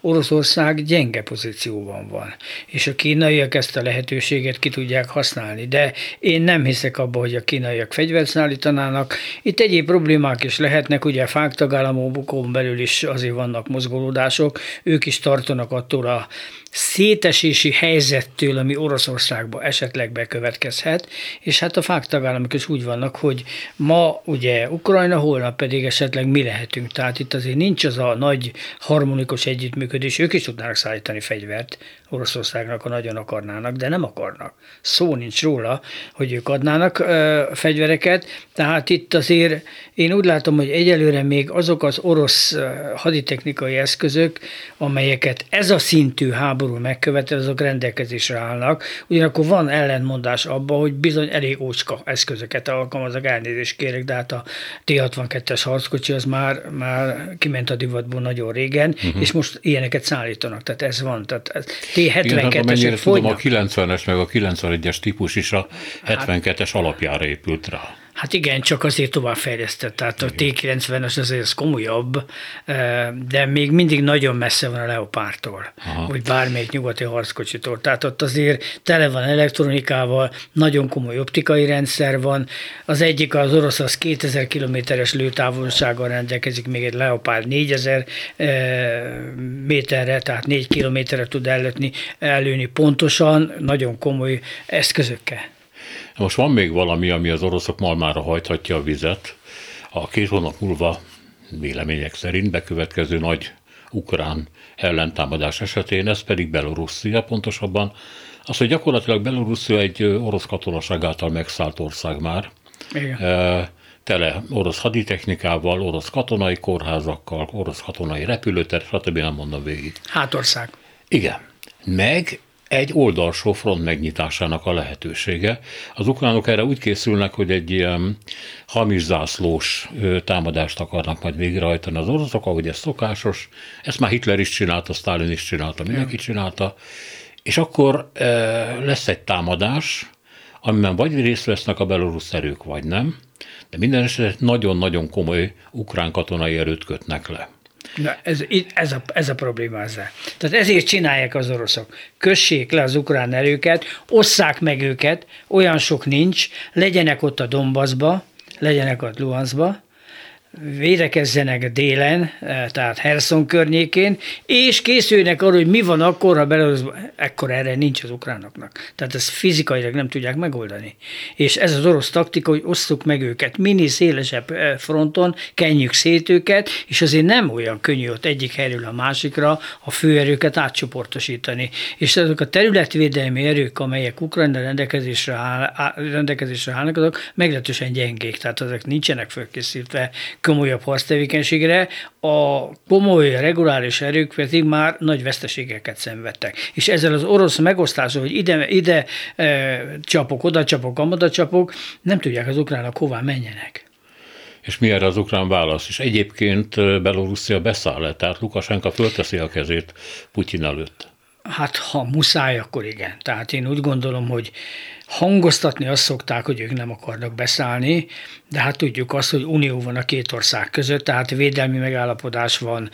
Oroszország gyenge pozícióban van, és a kínaiak ezt a lehetőséget ki tudják használni, de én nem hiszek abba, hogy a kínaiak fegyvert szállítanának, Itt egyéb problémák is lehetnek, ugye fák tagállamokon belül is azért vannak mozgolódások, ők is tartanak attól a szétesési helyzettől, ami Oroszországba esetleg bekövetkezhet, és hát a fák tagállamok is úgy vannak, hogy ma ugye Ukrajna, holnap pedig esetleg mi lehetünk. Tehát itt azért nincs az a nagy harmonikus együttműködés, ők is tudnának szállítani fegyvert Oroszországnak, ha nagyon akarnának, de nem akarnak. Szó nincs róla, hogy ők adnának ö, fegyvereket, tehát itt azért én úgy látom, hogy egyelőre még azok az orosz haditechnikai eszközök, amelyeket ez a szintű háború megkövetel, azok rendelkezésre állnak. Ugyanakkor van ellentmondás abban, hogy bizony elég ócska eszközöket alkalmaznak, elnézést kérek, de hát a té hatvankettes harckocsi az már, már kiment a divatból nagyon régen, uh-huh. és most ilyeneket szállítanak, tehát ez van. Tehát té hetvenkettesek fogynak. A kilencvenes meg a kilencvenegyes típus is a hetvenkettes alapjára épült rá. Hát igen, csak azért továbbfejlesztett, tehát a té kilencvenes azért az komolyabb, de még mindig nagyon messze van a Leopardtól, aha. vagy bármelyik nyugati harckocsitól. Tehát ott azért tele van elektronikával, nagyon komoly optikai rendszer van. Az egyik az orosz, az kétezer kilométeres lőtávolsággal rendelkezik, még egy Leopard négyezer méterre, tehát négy kilométerre tud ellötni, előni pontosan, nagyon komoly eszközökkel. Most van még valami, ami az oroszok malmára hajthatja a vizet. A két hónap múlva vélemények szerint bekövetkező nagy ukrán ellentámadás esetén, ez pedig Belorusszia pontosabban. Az, hogy gyakorlatilag Belorusszia egy orosz katonaság által megszállt ország már. Igen. E, tele orosz haditechnikával, orosz katonai kórházakkal, orosz katonai repülőter, stb. Nem mondom végig. Hátország. Igen. Meg... egy oldalsó front megnyitásának a lehetősége. Az ukránok erre úgy készülnek, hogy egy ilyen hamiszászlós támadást akarnak majd végrehajtani az oroszok, ahogy ez szokásos. Ezt már Hitler is csinálta, Sztálin is csinálta, mindenki csinálta. És akkor e, lesz egy támadás, amiben vagy részt vesznek a belorusz erők, vagy nem, de minden esetre nagyon-nagyon komoly ukrán katonai erőt kötnek le. Na, ez, ez, a, ez a probléma ezzel. Tehát ezért csinálják az oroszok. Kössék le az ukrán erőket, osszák meg őket, olyan sok nincs, legyenek ott a Donbaszba, legyenek ott Luhanszba, védekezzenek délen, tehát Kherson környékén, és készüljenek arra, hogy mi van akkor, ha Belarusban, ekkor erre nincs az ukránoknak. Tehát ezt fizikailag nem tudják megoldani. És ez az orosz taktika, hogy osszuk meg őket, minél szélesebb fronton, kenjük szét őket, és azért nem olyan könnyű ott egyik helyről a másikra a főerőket átcsoportosítani. És azok a területvédelmi erők, amelyek Ukrajna rendelkezésre, áll, rendelkezésre állnak, azok meglehetősen gyengék, tehát azok nincsenek fölkészítve komolyabb harctevékenységre, a komoly, reguláris erők pedig már nagy veszteségeket szenvedtek. És ezzel az orosz megosztása, hogy ide, ide e, csapok, oda csapok, amoda csapok, nem tudják az ukránok hová menjenek. És mi erre az ukrán válasz? És egyébként Belorusszia beszáll-e, tehát Lukasenko fölteszi a kezét Putyin előtt? Hát ha muszáj, akkor igen. Tehát én úgy gondolom, hogy hangoztatni azt szokták, hogy ők nem akarnak beszállni, de hát tudjuk azt, hogy unió van a két ország között, tehát védelmi megállapodás van.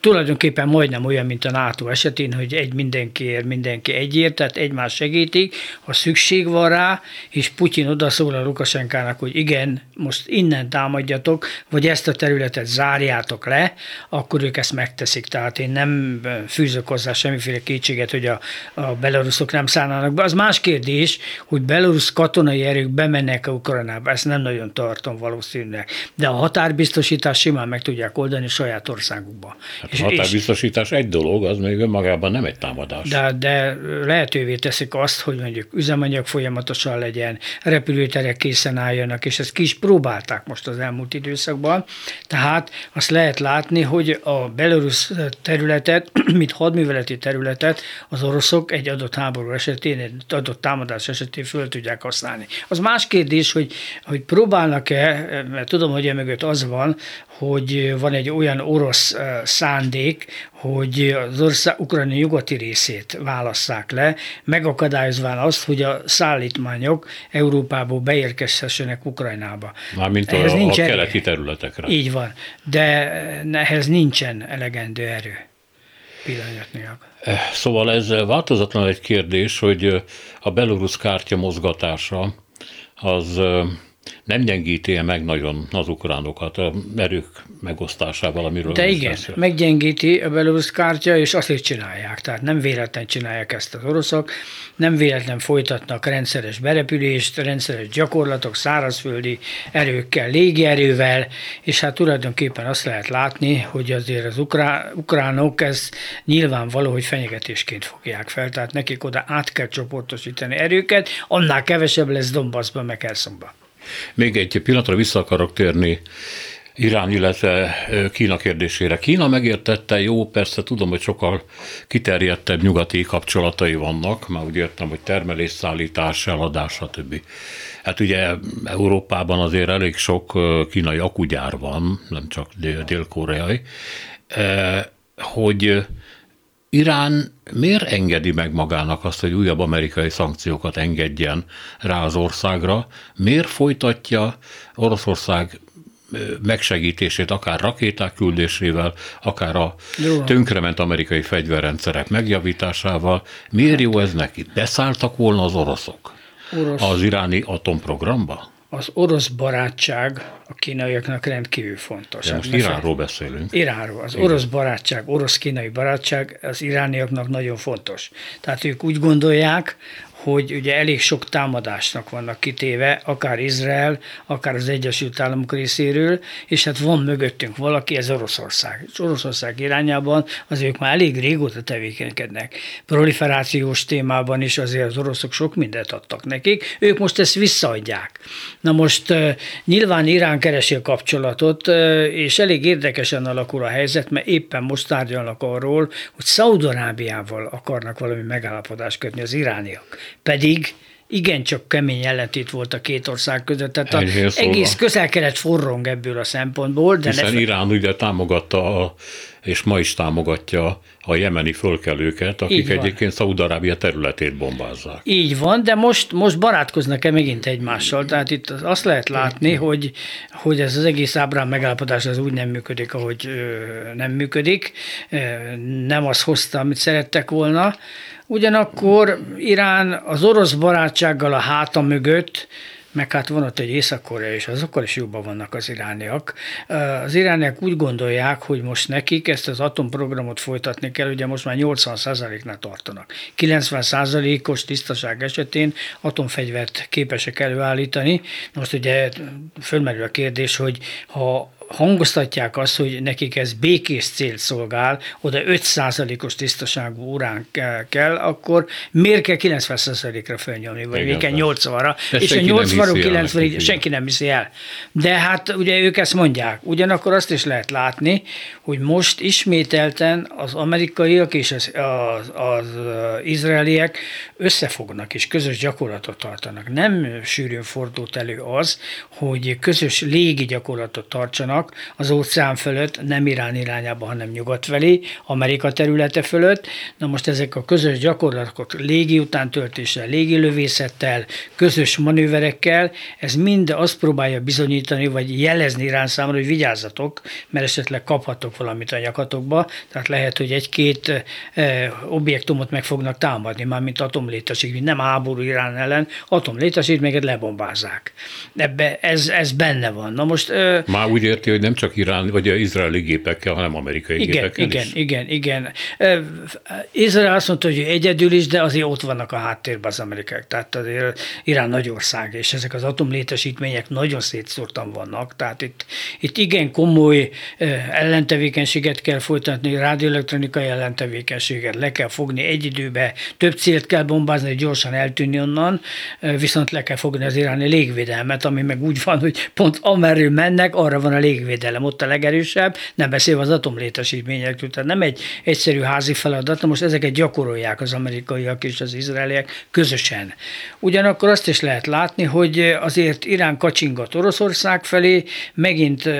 Tulajdonképpen majdnem olyan, mint a NATO esetén, hogy egy mindenkiért, mindenki egyért, tehát egymást segítik, ha szükség van rá, és Putyin odaszól a Lukasenkának, hogy igen, most innen támadjatok, vagy ezt a területet zárjátok le, akkor ők ezt megteszik. Tehát én nem fűzök hozzá semmiféle kétséget, hogy a, a belaruszok nem szállnának be. Az más kérdés, hogy belorusz katonai erők bemennek a Ukrajnába, ezt nem nagyon tartom valószínűleg, de a határbiztosítás simán meg tudják oldani saját országukba. Hát a határbiztosítás egy dolog, az még önmagában nem egy támadás. De, de lehetővé teszik azt, hogy mondjuk üzemanyag folyamatosan legyen, repülőterek készen álljanak, és ezt ki is próbálták most az elmúlt időszakban. Tehát azt lehet látni, hogy a belorusz területet, mint hadműveleti területet az oroszok egy adott háború esetén, egy adott támadás esetén föl tudják használni. Az más kérdés, hogy, hogy próbálnak-e, mert tudom, hogy emögött az van, hogy van egy olyan orosz szándék, hogy az ország Ukrajna nyugati részét válasszák le, megakadályozván azt, hogy a szállítmányok Európából beérkezhessenek Ukrajnába. Mármint a, a keleti területekre. Így van, de ehhez nincsen elegendő erő pillanatnyilag. Szóval ez változatlan egy kérdés, hogy a belorusz kártya mozgatása az nem gyengíti meg nagyon az ukránokat a erők megosztásával, amiről... De igen, beszél. Meggyengíti a belorusz kártya, és azért csinálják. Tehát nem véletlen csinálják ezt az oroszok, nem véletlen folytatnak rendszeres berepülést, rendszeres gyakorlatok szárazföldi erőkkel, légierővel, és hát tulajdonképpen azt lehet látni, hogy azért az ukrá- ukránok ezt nyilvánvaló, hogy fenyegetésként fogják fel, tehát nekik oda át kell csoportosítani erőket, annál kevesebb lesz Donbaszban, meg Kherszonban. Még egy pillanatra vissza akarok térni Irán, illetve Kína kérdésére. Kína megértette, jó, persze tudom, hogy sokkal kiterjedtebb nyugati kapcsolatai vannak, már úgy értem, hogy termelés, szállítás, eladás, stb. Hát ugye Európában azért elég sok kínai akugyár van, nem csak dél-koreai, hogy Irán miért engedi meg magának azt, hogy újabb amerikai szankciókat engedjen rá az országra? Miért folytatja Oroszország megsegítését, akár rakéták küldésével, akár a tönkrement amerikai fegyverrendszerek megjavításával? Miért jó ez neki? Beszálltak volna az oroszok Orosz. az iráni atomprogramba? Az orosz barátság a kínaiaknak rendkívül fontos. De most hát, Iránról beszélünk. Iránról. Az orosz barátság, orosz-kínai barátság az irániaknak nagyon fontos. Tehát ők úgy gondolják, hogy ugye elég sok támadásnak vannak kitéve, akár Izrael, akár az Egyesült Államok részéről, és hát van mögöttünk valaki, ez Oroszország. És Oroszország irányában azért ők már elég régóta tevékenykednek. Proliferációs témában is azért az oroszok sok mindent adtak nekik, ők most ezt visszaadják. Na most nyilván Irán keresi a kapcsolatot, és elég érdekesen alakul a helyzet, mert éppen most tárgyalnak arról, hogy Szaúd-Arábiával akarnak valami megállapodást kötni az irániak. Pedig igencsak kemény ellentét volt a két ország között, tehát az egész közel-kelet forrong ebből a szempontból. De Hiszen ne... Irán ugye támogatta, a, és ma is támogatja a jemeni fölkelőket, akik egyébként Szaúd-Arábia területét bombázzák. Így van, de most, most barátkoznak-e megint egymással? Tehát itt azt lehet látni, hogy, hogy ez az egész Abrams megállapodás az úgy nem működik, ahogy nem működik. Nem azt hozta, amit szerettek volna. Ugyanakkor Irán az orosz barátsággal a háta mögött, meg hát van ott egy Észak-Korea, és azokkal is jobban vannak az irániak. Az irániak úgy gondolják, hogy most nekik ezt az atomprogramot folytatni kell, ugye most már nyolcvan százaléknál tartanak. kilencven százalékos tisztaság esetén atomfegyvert képesek előállítani. Most ugye fölmerül a kérdés, hogy ha hangoztatják azt, hogy nekik ez békés célt szolgál, oda öt százalékos tisztaságú urán kell, akkor miért kell kilencven százalékra fölnyomni, vagy miért kell nyolcvanra, és a nyolcvanról kilencvenre senki nem hiszi el. De hát ugye ők ezt mondják. Ugyanakkor azt is lehet látni, hogy most ismételten az amerikaiak és az, az, az izraeliek összefognak és közös gyakorlatot tartanak. Nem sűrűn fordult elő az, hogy közös légi gyakorlatot tartsanak az óceán fölött, nem Irán irányába, hanem nyugat felé, Amerika területe fölött. Na most ezek a közös gyakorlatok légi utántöltéssel, légi lövészettel, közös manőverekkel, ez mind azt próbálja bizonyítani, vagy jelezni Irán számára, hogy vigyázzatok, mert esetleg kaphatok valamit a nyakatokba, tehát lehet, hogy egy-két e, objektumot meg fognak támadni, mármint atomlétesítményt, nem háború Irán ellen, atomlétesítményeket lebombázzák. Ebbe ez, ez benne van. Na most... E, Már úgy érti, hogy nem csak Irán, vagy az izraeli gépekkel, hanem amerikai igen, gépekkel igen, is. Igen, igen, igen. Izrael azt mondta, hogy egyedül is, de azért ott vannak a háttérben az amerikák. Tehát azért Irán nagy ország, és ezek az atomlétesítmények nagyon szétszórtan vannak. Tehát itt, itt igen komoly ellentevékenységet kell folytatni, rádióelektronikai ellentevékenységet le kell fogni egy időbe, több célt kell bombázni, gyorsan eltűnni onnan, viszont le kell fogni az iráni légvédelmet, ami meg úgy van, hogy pont amerről mennek, arra van a légvédelem, ott a legerősebb, nem beszélve az atomlétesítményektől, tehát nem egy egyszerű házi feladat, most ezeket gyakorolják az amerikaiak és az izraeliek közösen. Ugyanakkor azt is lehet látni, hogy azért Irán kacsingat Oroszország felé, megint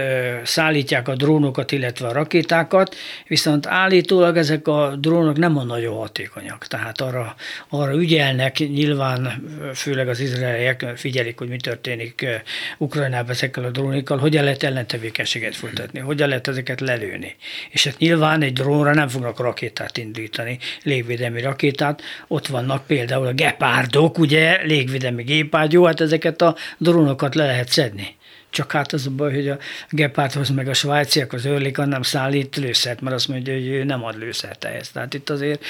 szállítják a drónokat, illetve a rakétákat, viszont állítólag ezek a drónok nem nagyon hatékonyak, tehát arra, arra ügyelnek, nyilván főleg az izraeliek figyelik, hogy mi történik Ukrajnában ezekkel a drónikkal, hogy el lehet ellentevékenységeket tevékenységet folytatni, hogyan lehet ezeket lelőni. És hát nyilván egy drónra nem fognak rakétát indítani, légvédelmi rakétát, ott vannak például a gepárdok, ugye, légvédelmi gépágyó, hát ezeket a drónokat le lehet szedni. Csak hát az a baj, hogy a Gepárdhoz meg a svájciak, az Örlik, nem szállít lőszert, mert azt mondja, hogy ő nem ad lőszert ehhez. Tehát itt azért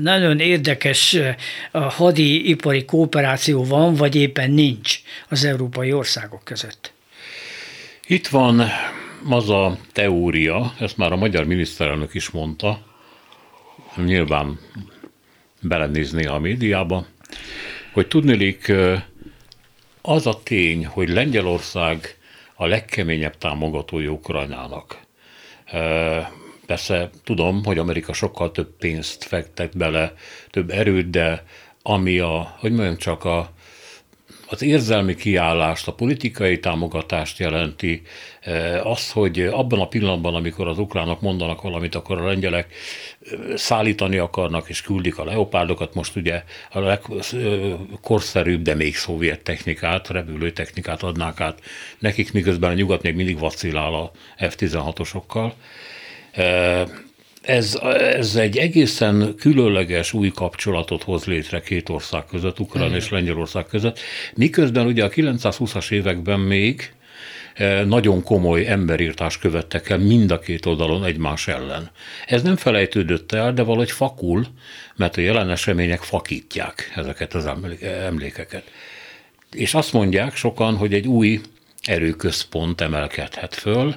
nagyon érdekes a hadi-ipari kooperáció van, vagy éppen nincs az európai országok között. Itt van az a teória, ezt már a magyar miniszterelnök is mondta, nyilván belenézné a médiába, hogy tudniillik, az a tény, hogy Lengyelország a legkeményebb támogatója Ukrajnának. Persze tudom, hogy Amerika sokkal több pénzt fektet bele, több erőt, de ami a, hogy mondjam, csak a, az érzelmi kiállást, a politikai támogatást jelenti, az, hogy abban a pillanatban, amikor az ukránok mondanak valamit, akkor a lengyelek szállítani akarnak, és küldik a leopárdokat, most ugye a legkorszerűbb, de még szovjet technikát, repülő technikát adnák át nekik, miközben a nyugat még mindig vacillál a ef tizenhatosokkal. Ez, ez egy egészen különleges új kapcsolatot hoz létre két ország között, Ukrán és Lengyelország között, miközben ugye a kilencszázhúszas években még nagyon komoly emberírtást követtek el mind a két oldalon egymás ellen. Ez nem felejtődött el, de valahogy fakul, mert a jelen események fakítják ezeket az emlékeket. És azt mondják sokan, hogy egy új erőközpont emelkedhet föl.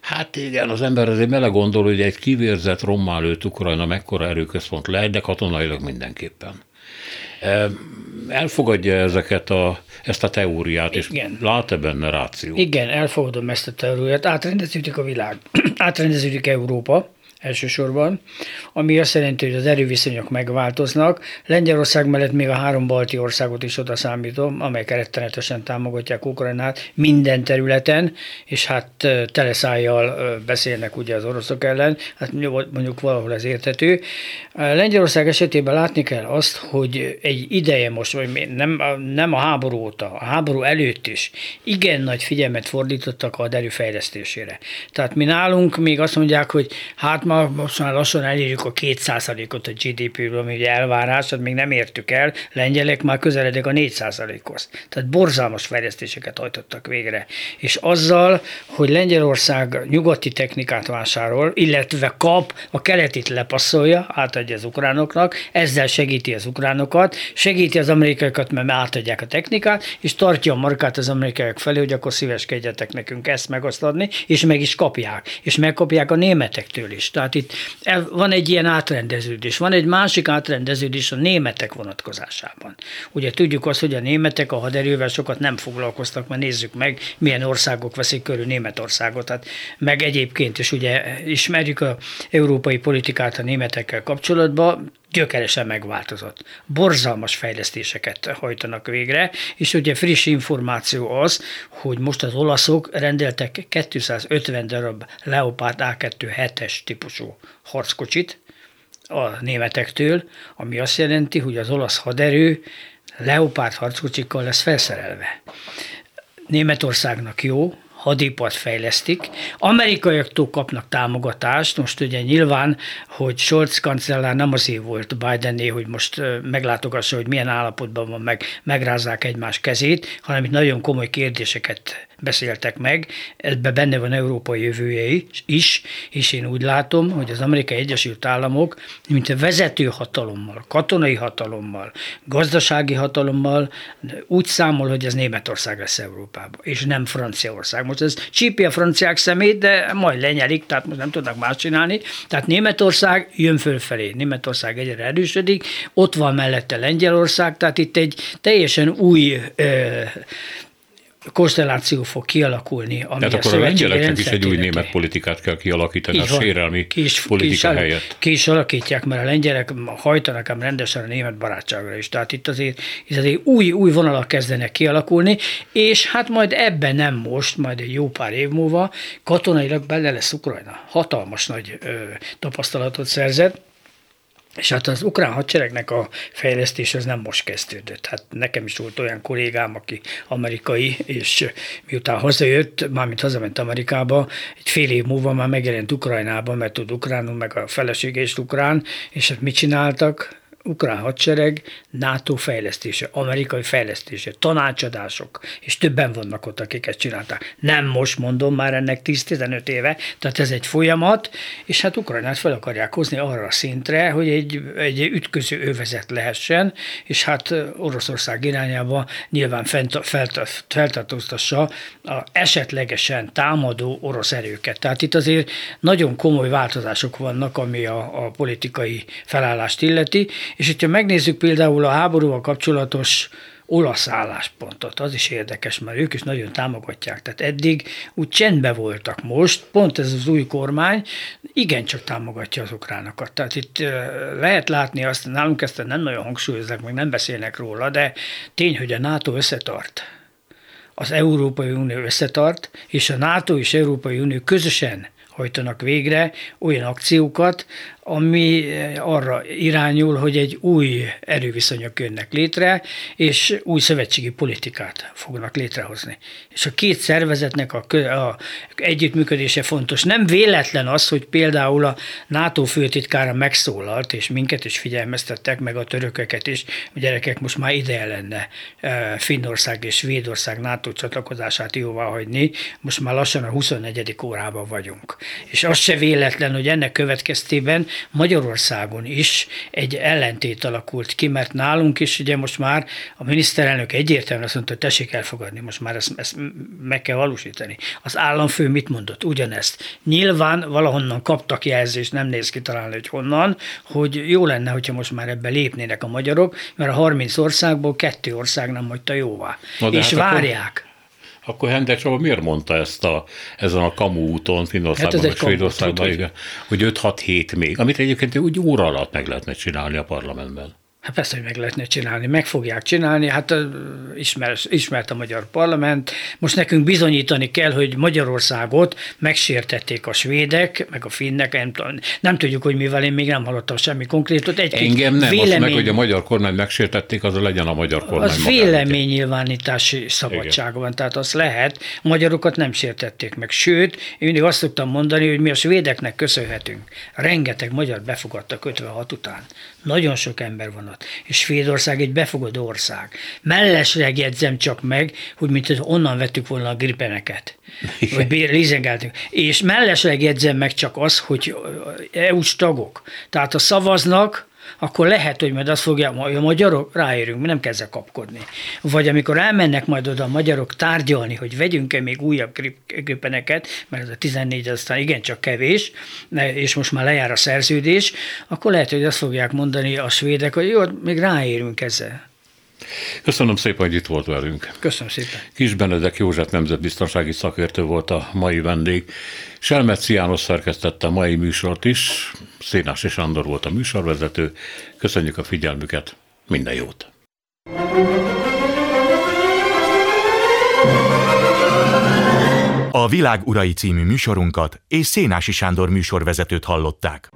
Hát igen, az ember azért belegondol, hogy egy kivérzett rommá lőtt Ukrajna mekkora erőközpont lehet, de katonailag mindenképpen. Elfogadja ezeket a, ezt a teóriát, és igen. Lát-e benne rációt? Igen, elfogadom ezt a teóriát. Átrendeződik a világ, átrendeződik Európa elsősorban, ami azt jelenti, hogy az erőviszonyok megváltoznak. Lengyelország mellett még a három balti országot is oda számítom, amelyek rettenetesen támogatják Ukrajnát minden területen, és hát teleszájjal beszélnek ugye az oroszok ellen, hát mondjuk valahol ez érthető. Lengyelország esetében látni kell azt, hogy egy ideje most, vagy nem, nem a háború óta, a háború előtt is igen nagy figyelmet fordítottak a erőfejlesztésére. Tehát mi nálunk még azt mondják, hogy hát ma most már lassan elérjük a két százalékot a gé dé pé-ből, ami ugye elvárás, hát még nem értük el, lengyelek már közeledek a négy százalékhoz. Tehát borzalmas fejlesztéseket hajtottak végre. És azzal, hogy Lengyelország nyugati technikát vásárol, illetve kap, a keletit lepasszolja, átadja az ukránoknak, ezzel segíti az ukránokat, segíti az amerikaiakat, mert átadják a technikát, és tartja a markát az amerikaiak felé, hogy akkor szíveskedjetek nekünk ezt megosztani, és meg is kapják. És megkapják a németektől is. Tehát itt van egy ilyen átrendeződés, van egy másik átrendeződés a németek vonatkozásában. Ugye tudjuk azt, hogy a németek a haderővel sokat nem foglalkoztak, mert nézzük meg, milyen országok veszik körül Németországot. Tehát meg egyébként is ugye ismerjük az európai politikát a németekkel kapcsolatban, gyökeresen megváltozott. Borzalmas fejlesztéseket hajtanak végre, és ugye friss információ az, hogy most az olaszok rendeltek kétszázötven darab Leopard á kettő hetes típusú harckocsit a németektől, ami azt jelenti, hogy az olasz haderő Leopard harckocsikkal lesz felszerelve. Németországnak jó, hadipart fejlesztik. Amerikaiaktól kapnak támogatást, most ugye nyilván, hogy Scholz kancellár nem azért volt Bidenné, hogy most meglátogassa, hogy milyen állapotban van, meg megrázzák egymás kezét, hanem itt nagyon komoly kérdéseket beszéltek meg, ebben benne van Európa jövője is, és én úgy látom, hogy az Amerikai Egyesült Államok, mint a vezető hatalommal, katonai hatalommal, gazdasági hatalommal úgy számol, hogy ez Németország lesz Európában, és nem Franciaország. Most ez csípi a franciák szemét, de majd lenyelik, tehát most nem tudnak más csinálni. Tehát Németország jön fölfelé, Németország egyre erősödik, ott van mellette Lengyelország, tehát itt egy teljesen új ö, konstelláció fog kialakulni. Ami tehát akkor a lengyeleknek is egy új német politikát kell kialakítani, így a sérelmi kis, politika kis al, helyett. Ki is alakítják, mert a lengyelek hajtanak ám rendesen a német barátságra is. Tehát itt azért, itt azért új, új vonalak kezdenek kialakulni, és hát majd ebben nem most, majd egy jó pár év múlva katonailag bele lesz Ukrajna. Hatalmas nagy ö, tapasztalatot szerzett. És hát az ukrán hadseregnek a fejlesztés az nem most kezdődött. Hát nekem is volt olyan kollégám, aki amerikai, és miután hazajött, mármint hazament Amerikába, egy fél év múlva már megjelent Ukrajnában, mert tud ukránul, meg a felesége is ukrán, és hát mit csináltak? Ukrán hadsereg, NATO fejlesztése, amerikai fejlesztése, tanácsadások, és többen vannak ott, akik ezt csinálták. Nem most mondom, már ennek tíz-tizenöt éve, tehát ez egy folyamat, és hát Ukrajnát fel akarják hozni arra a szintre, hogy egy, egy ütköző övezet lehessen, és hát Oroszország irányába nyilván fent, felt, feltartóztassa a esetlegesen támadó orosz erőket. Tehát itt azért nagyon komoly változások vannak, ami a, a politikai felállást illeti. És hogyha megnézzük például a háborúval kapcsolatos olasz álláspontot, az is érdekes, mert ők is nagyon támogatják. Tehát eddig úgy csendben voltak most, pont ez az új kormány igencsak támogatja az ukránokat. Tehát itt lehet látni azt, nálunk ezt nem nagyon hangsúlyoznak, meg nem beszélnek róla, de tény, hogy a NATO összetart. Az Európai Unió összetart, és a NATO és Európai Unió közösen hajtanak végre olyan akciókat, ami arra irányul, hogy egy új erőviszonyok jönnek létre, és új szövetségi politikát fognak létrehozni. És a két szervezetnek a, kö, a együttműködése fontos. Nem véletlen az, hogy például a NATO főtitkára megszólalt, és minket is figyelmeztettek, meg a törököket is, a gyerekek most már ideje lenne Finnország és Svédország NATO csatlakozását jóváhagyni, most már lassan a huszonegyedik órában vagyunk. És az se véletlen, hogy ennek következtében Magyarországon is egy ellentét alakult ki, mert nálunk is ugye most már a miniszterelnök egyértelműen azt mondta, hogy tessék elfogadni, most már ezt, ezt meg kell valósítani. Az államfő mit mondott? Ugyanezt. Nyilván valahonnan kaptak jelzést, nem néz ki talán, hogy honnan, hogy jó lenne, hogyha most már ebbe lépnének a magyarok, mert a harminc országból kettő ország nem hagyta jóvá. És hát várják. Akkor... Akkor Hendek Csaba miért mondta ezt a, ezen a kamu úton, Finnországban, hát Svédországban, hogy, hogy öt-hat-hét még, amit egyébként úgy óra alatt meg lehetne csinálni a parlamentben? Hát persze, hogy meg lehetne csinálni, meg fogják csinálni, hát ismer, ismert a magyar parlament. Most nekünk bizonyítani kell, hogy Magyarországot megsértették a svédek, meg a finnek, nem, nem tudjuk, hogy mivel, én még nem hallottam semmi konkrétot. Egy Engem nem, vélemény, azt meg, hogy a magyar kormány megsértették, az legyen a magyar kormány. Az véleménynyilvánítási szabadság van, tehát az lehet, magyarokat nem sértették meg, sőt, én mindig azt szoktam mondani, hogy mi a svédeknek köszönhetünk. Rengeteg magyar befogadtak ötvenhat után. Nagyon sok ember van ott. És Svédország egy befogadó ország. Mellesleg jegyzem csak meg, hogy mint hogy onnan vettük volna a gripeneket. Vagy lézengáltunk. És mellesleg jegyzem meg csak az, hogy é u-s tagok. Tehát ha szavaznak, akkor lehet, hogy majd azt fogja, hogy a magyarok ráérünk, mi nem kell ezzel kapkodni. Vagy amikor elmennek majd oda a magyarok tárgyalni, hogy vegyünk-e még újabb gripeneket, mert ez a tizennégy aztán igencsak kevés, és most már lejár a szerződés, akkor lehet, hogy azt fogják mondani a svédek, hogy jó, még ráérünk ezzel. Köszönöm szépen, hogy itt volt velünk. Köszönöm szépen. Kis Benedek József nemzetbiztonsági szakértő volt a mai vendég. Selmeczi János szerkesztette a mai műsort is, Szénási Sándor volt a műsorvezető. Köszönjük a figyelmüket, minden jót! A Világ urai című műsorunkat és Szénási Sándor műsorvezetőt hallották.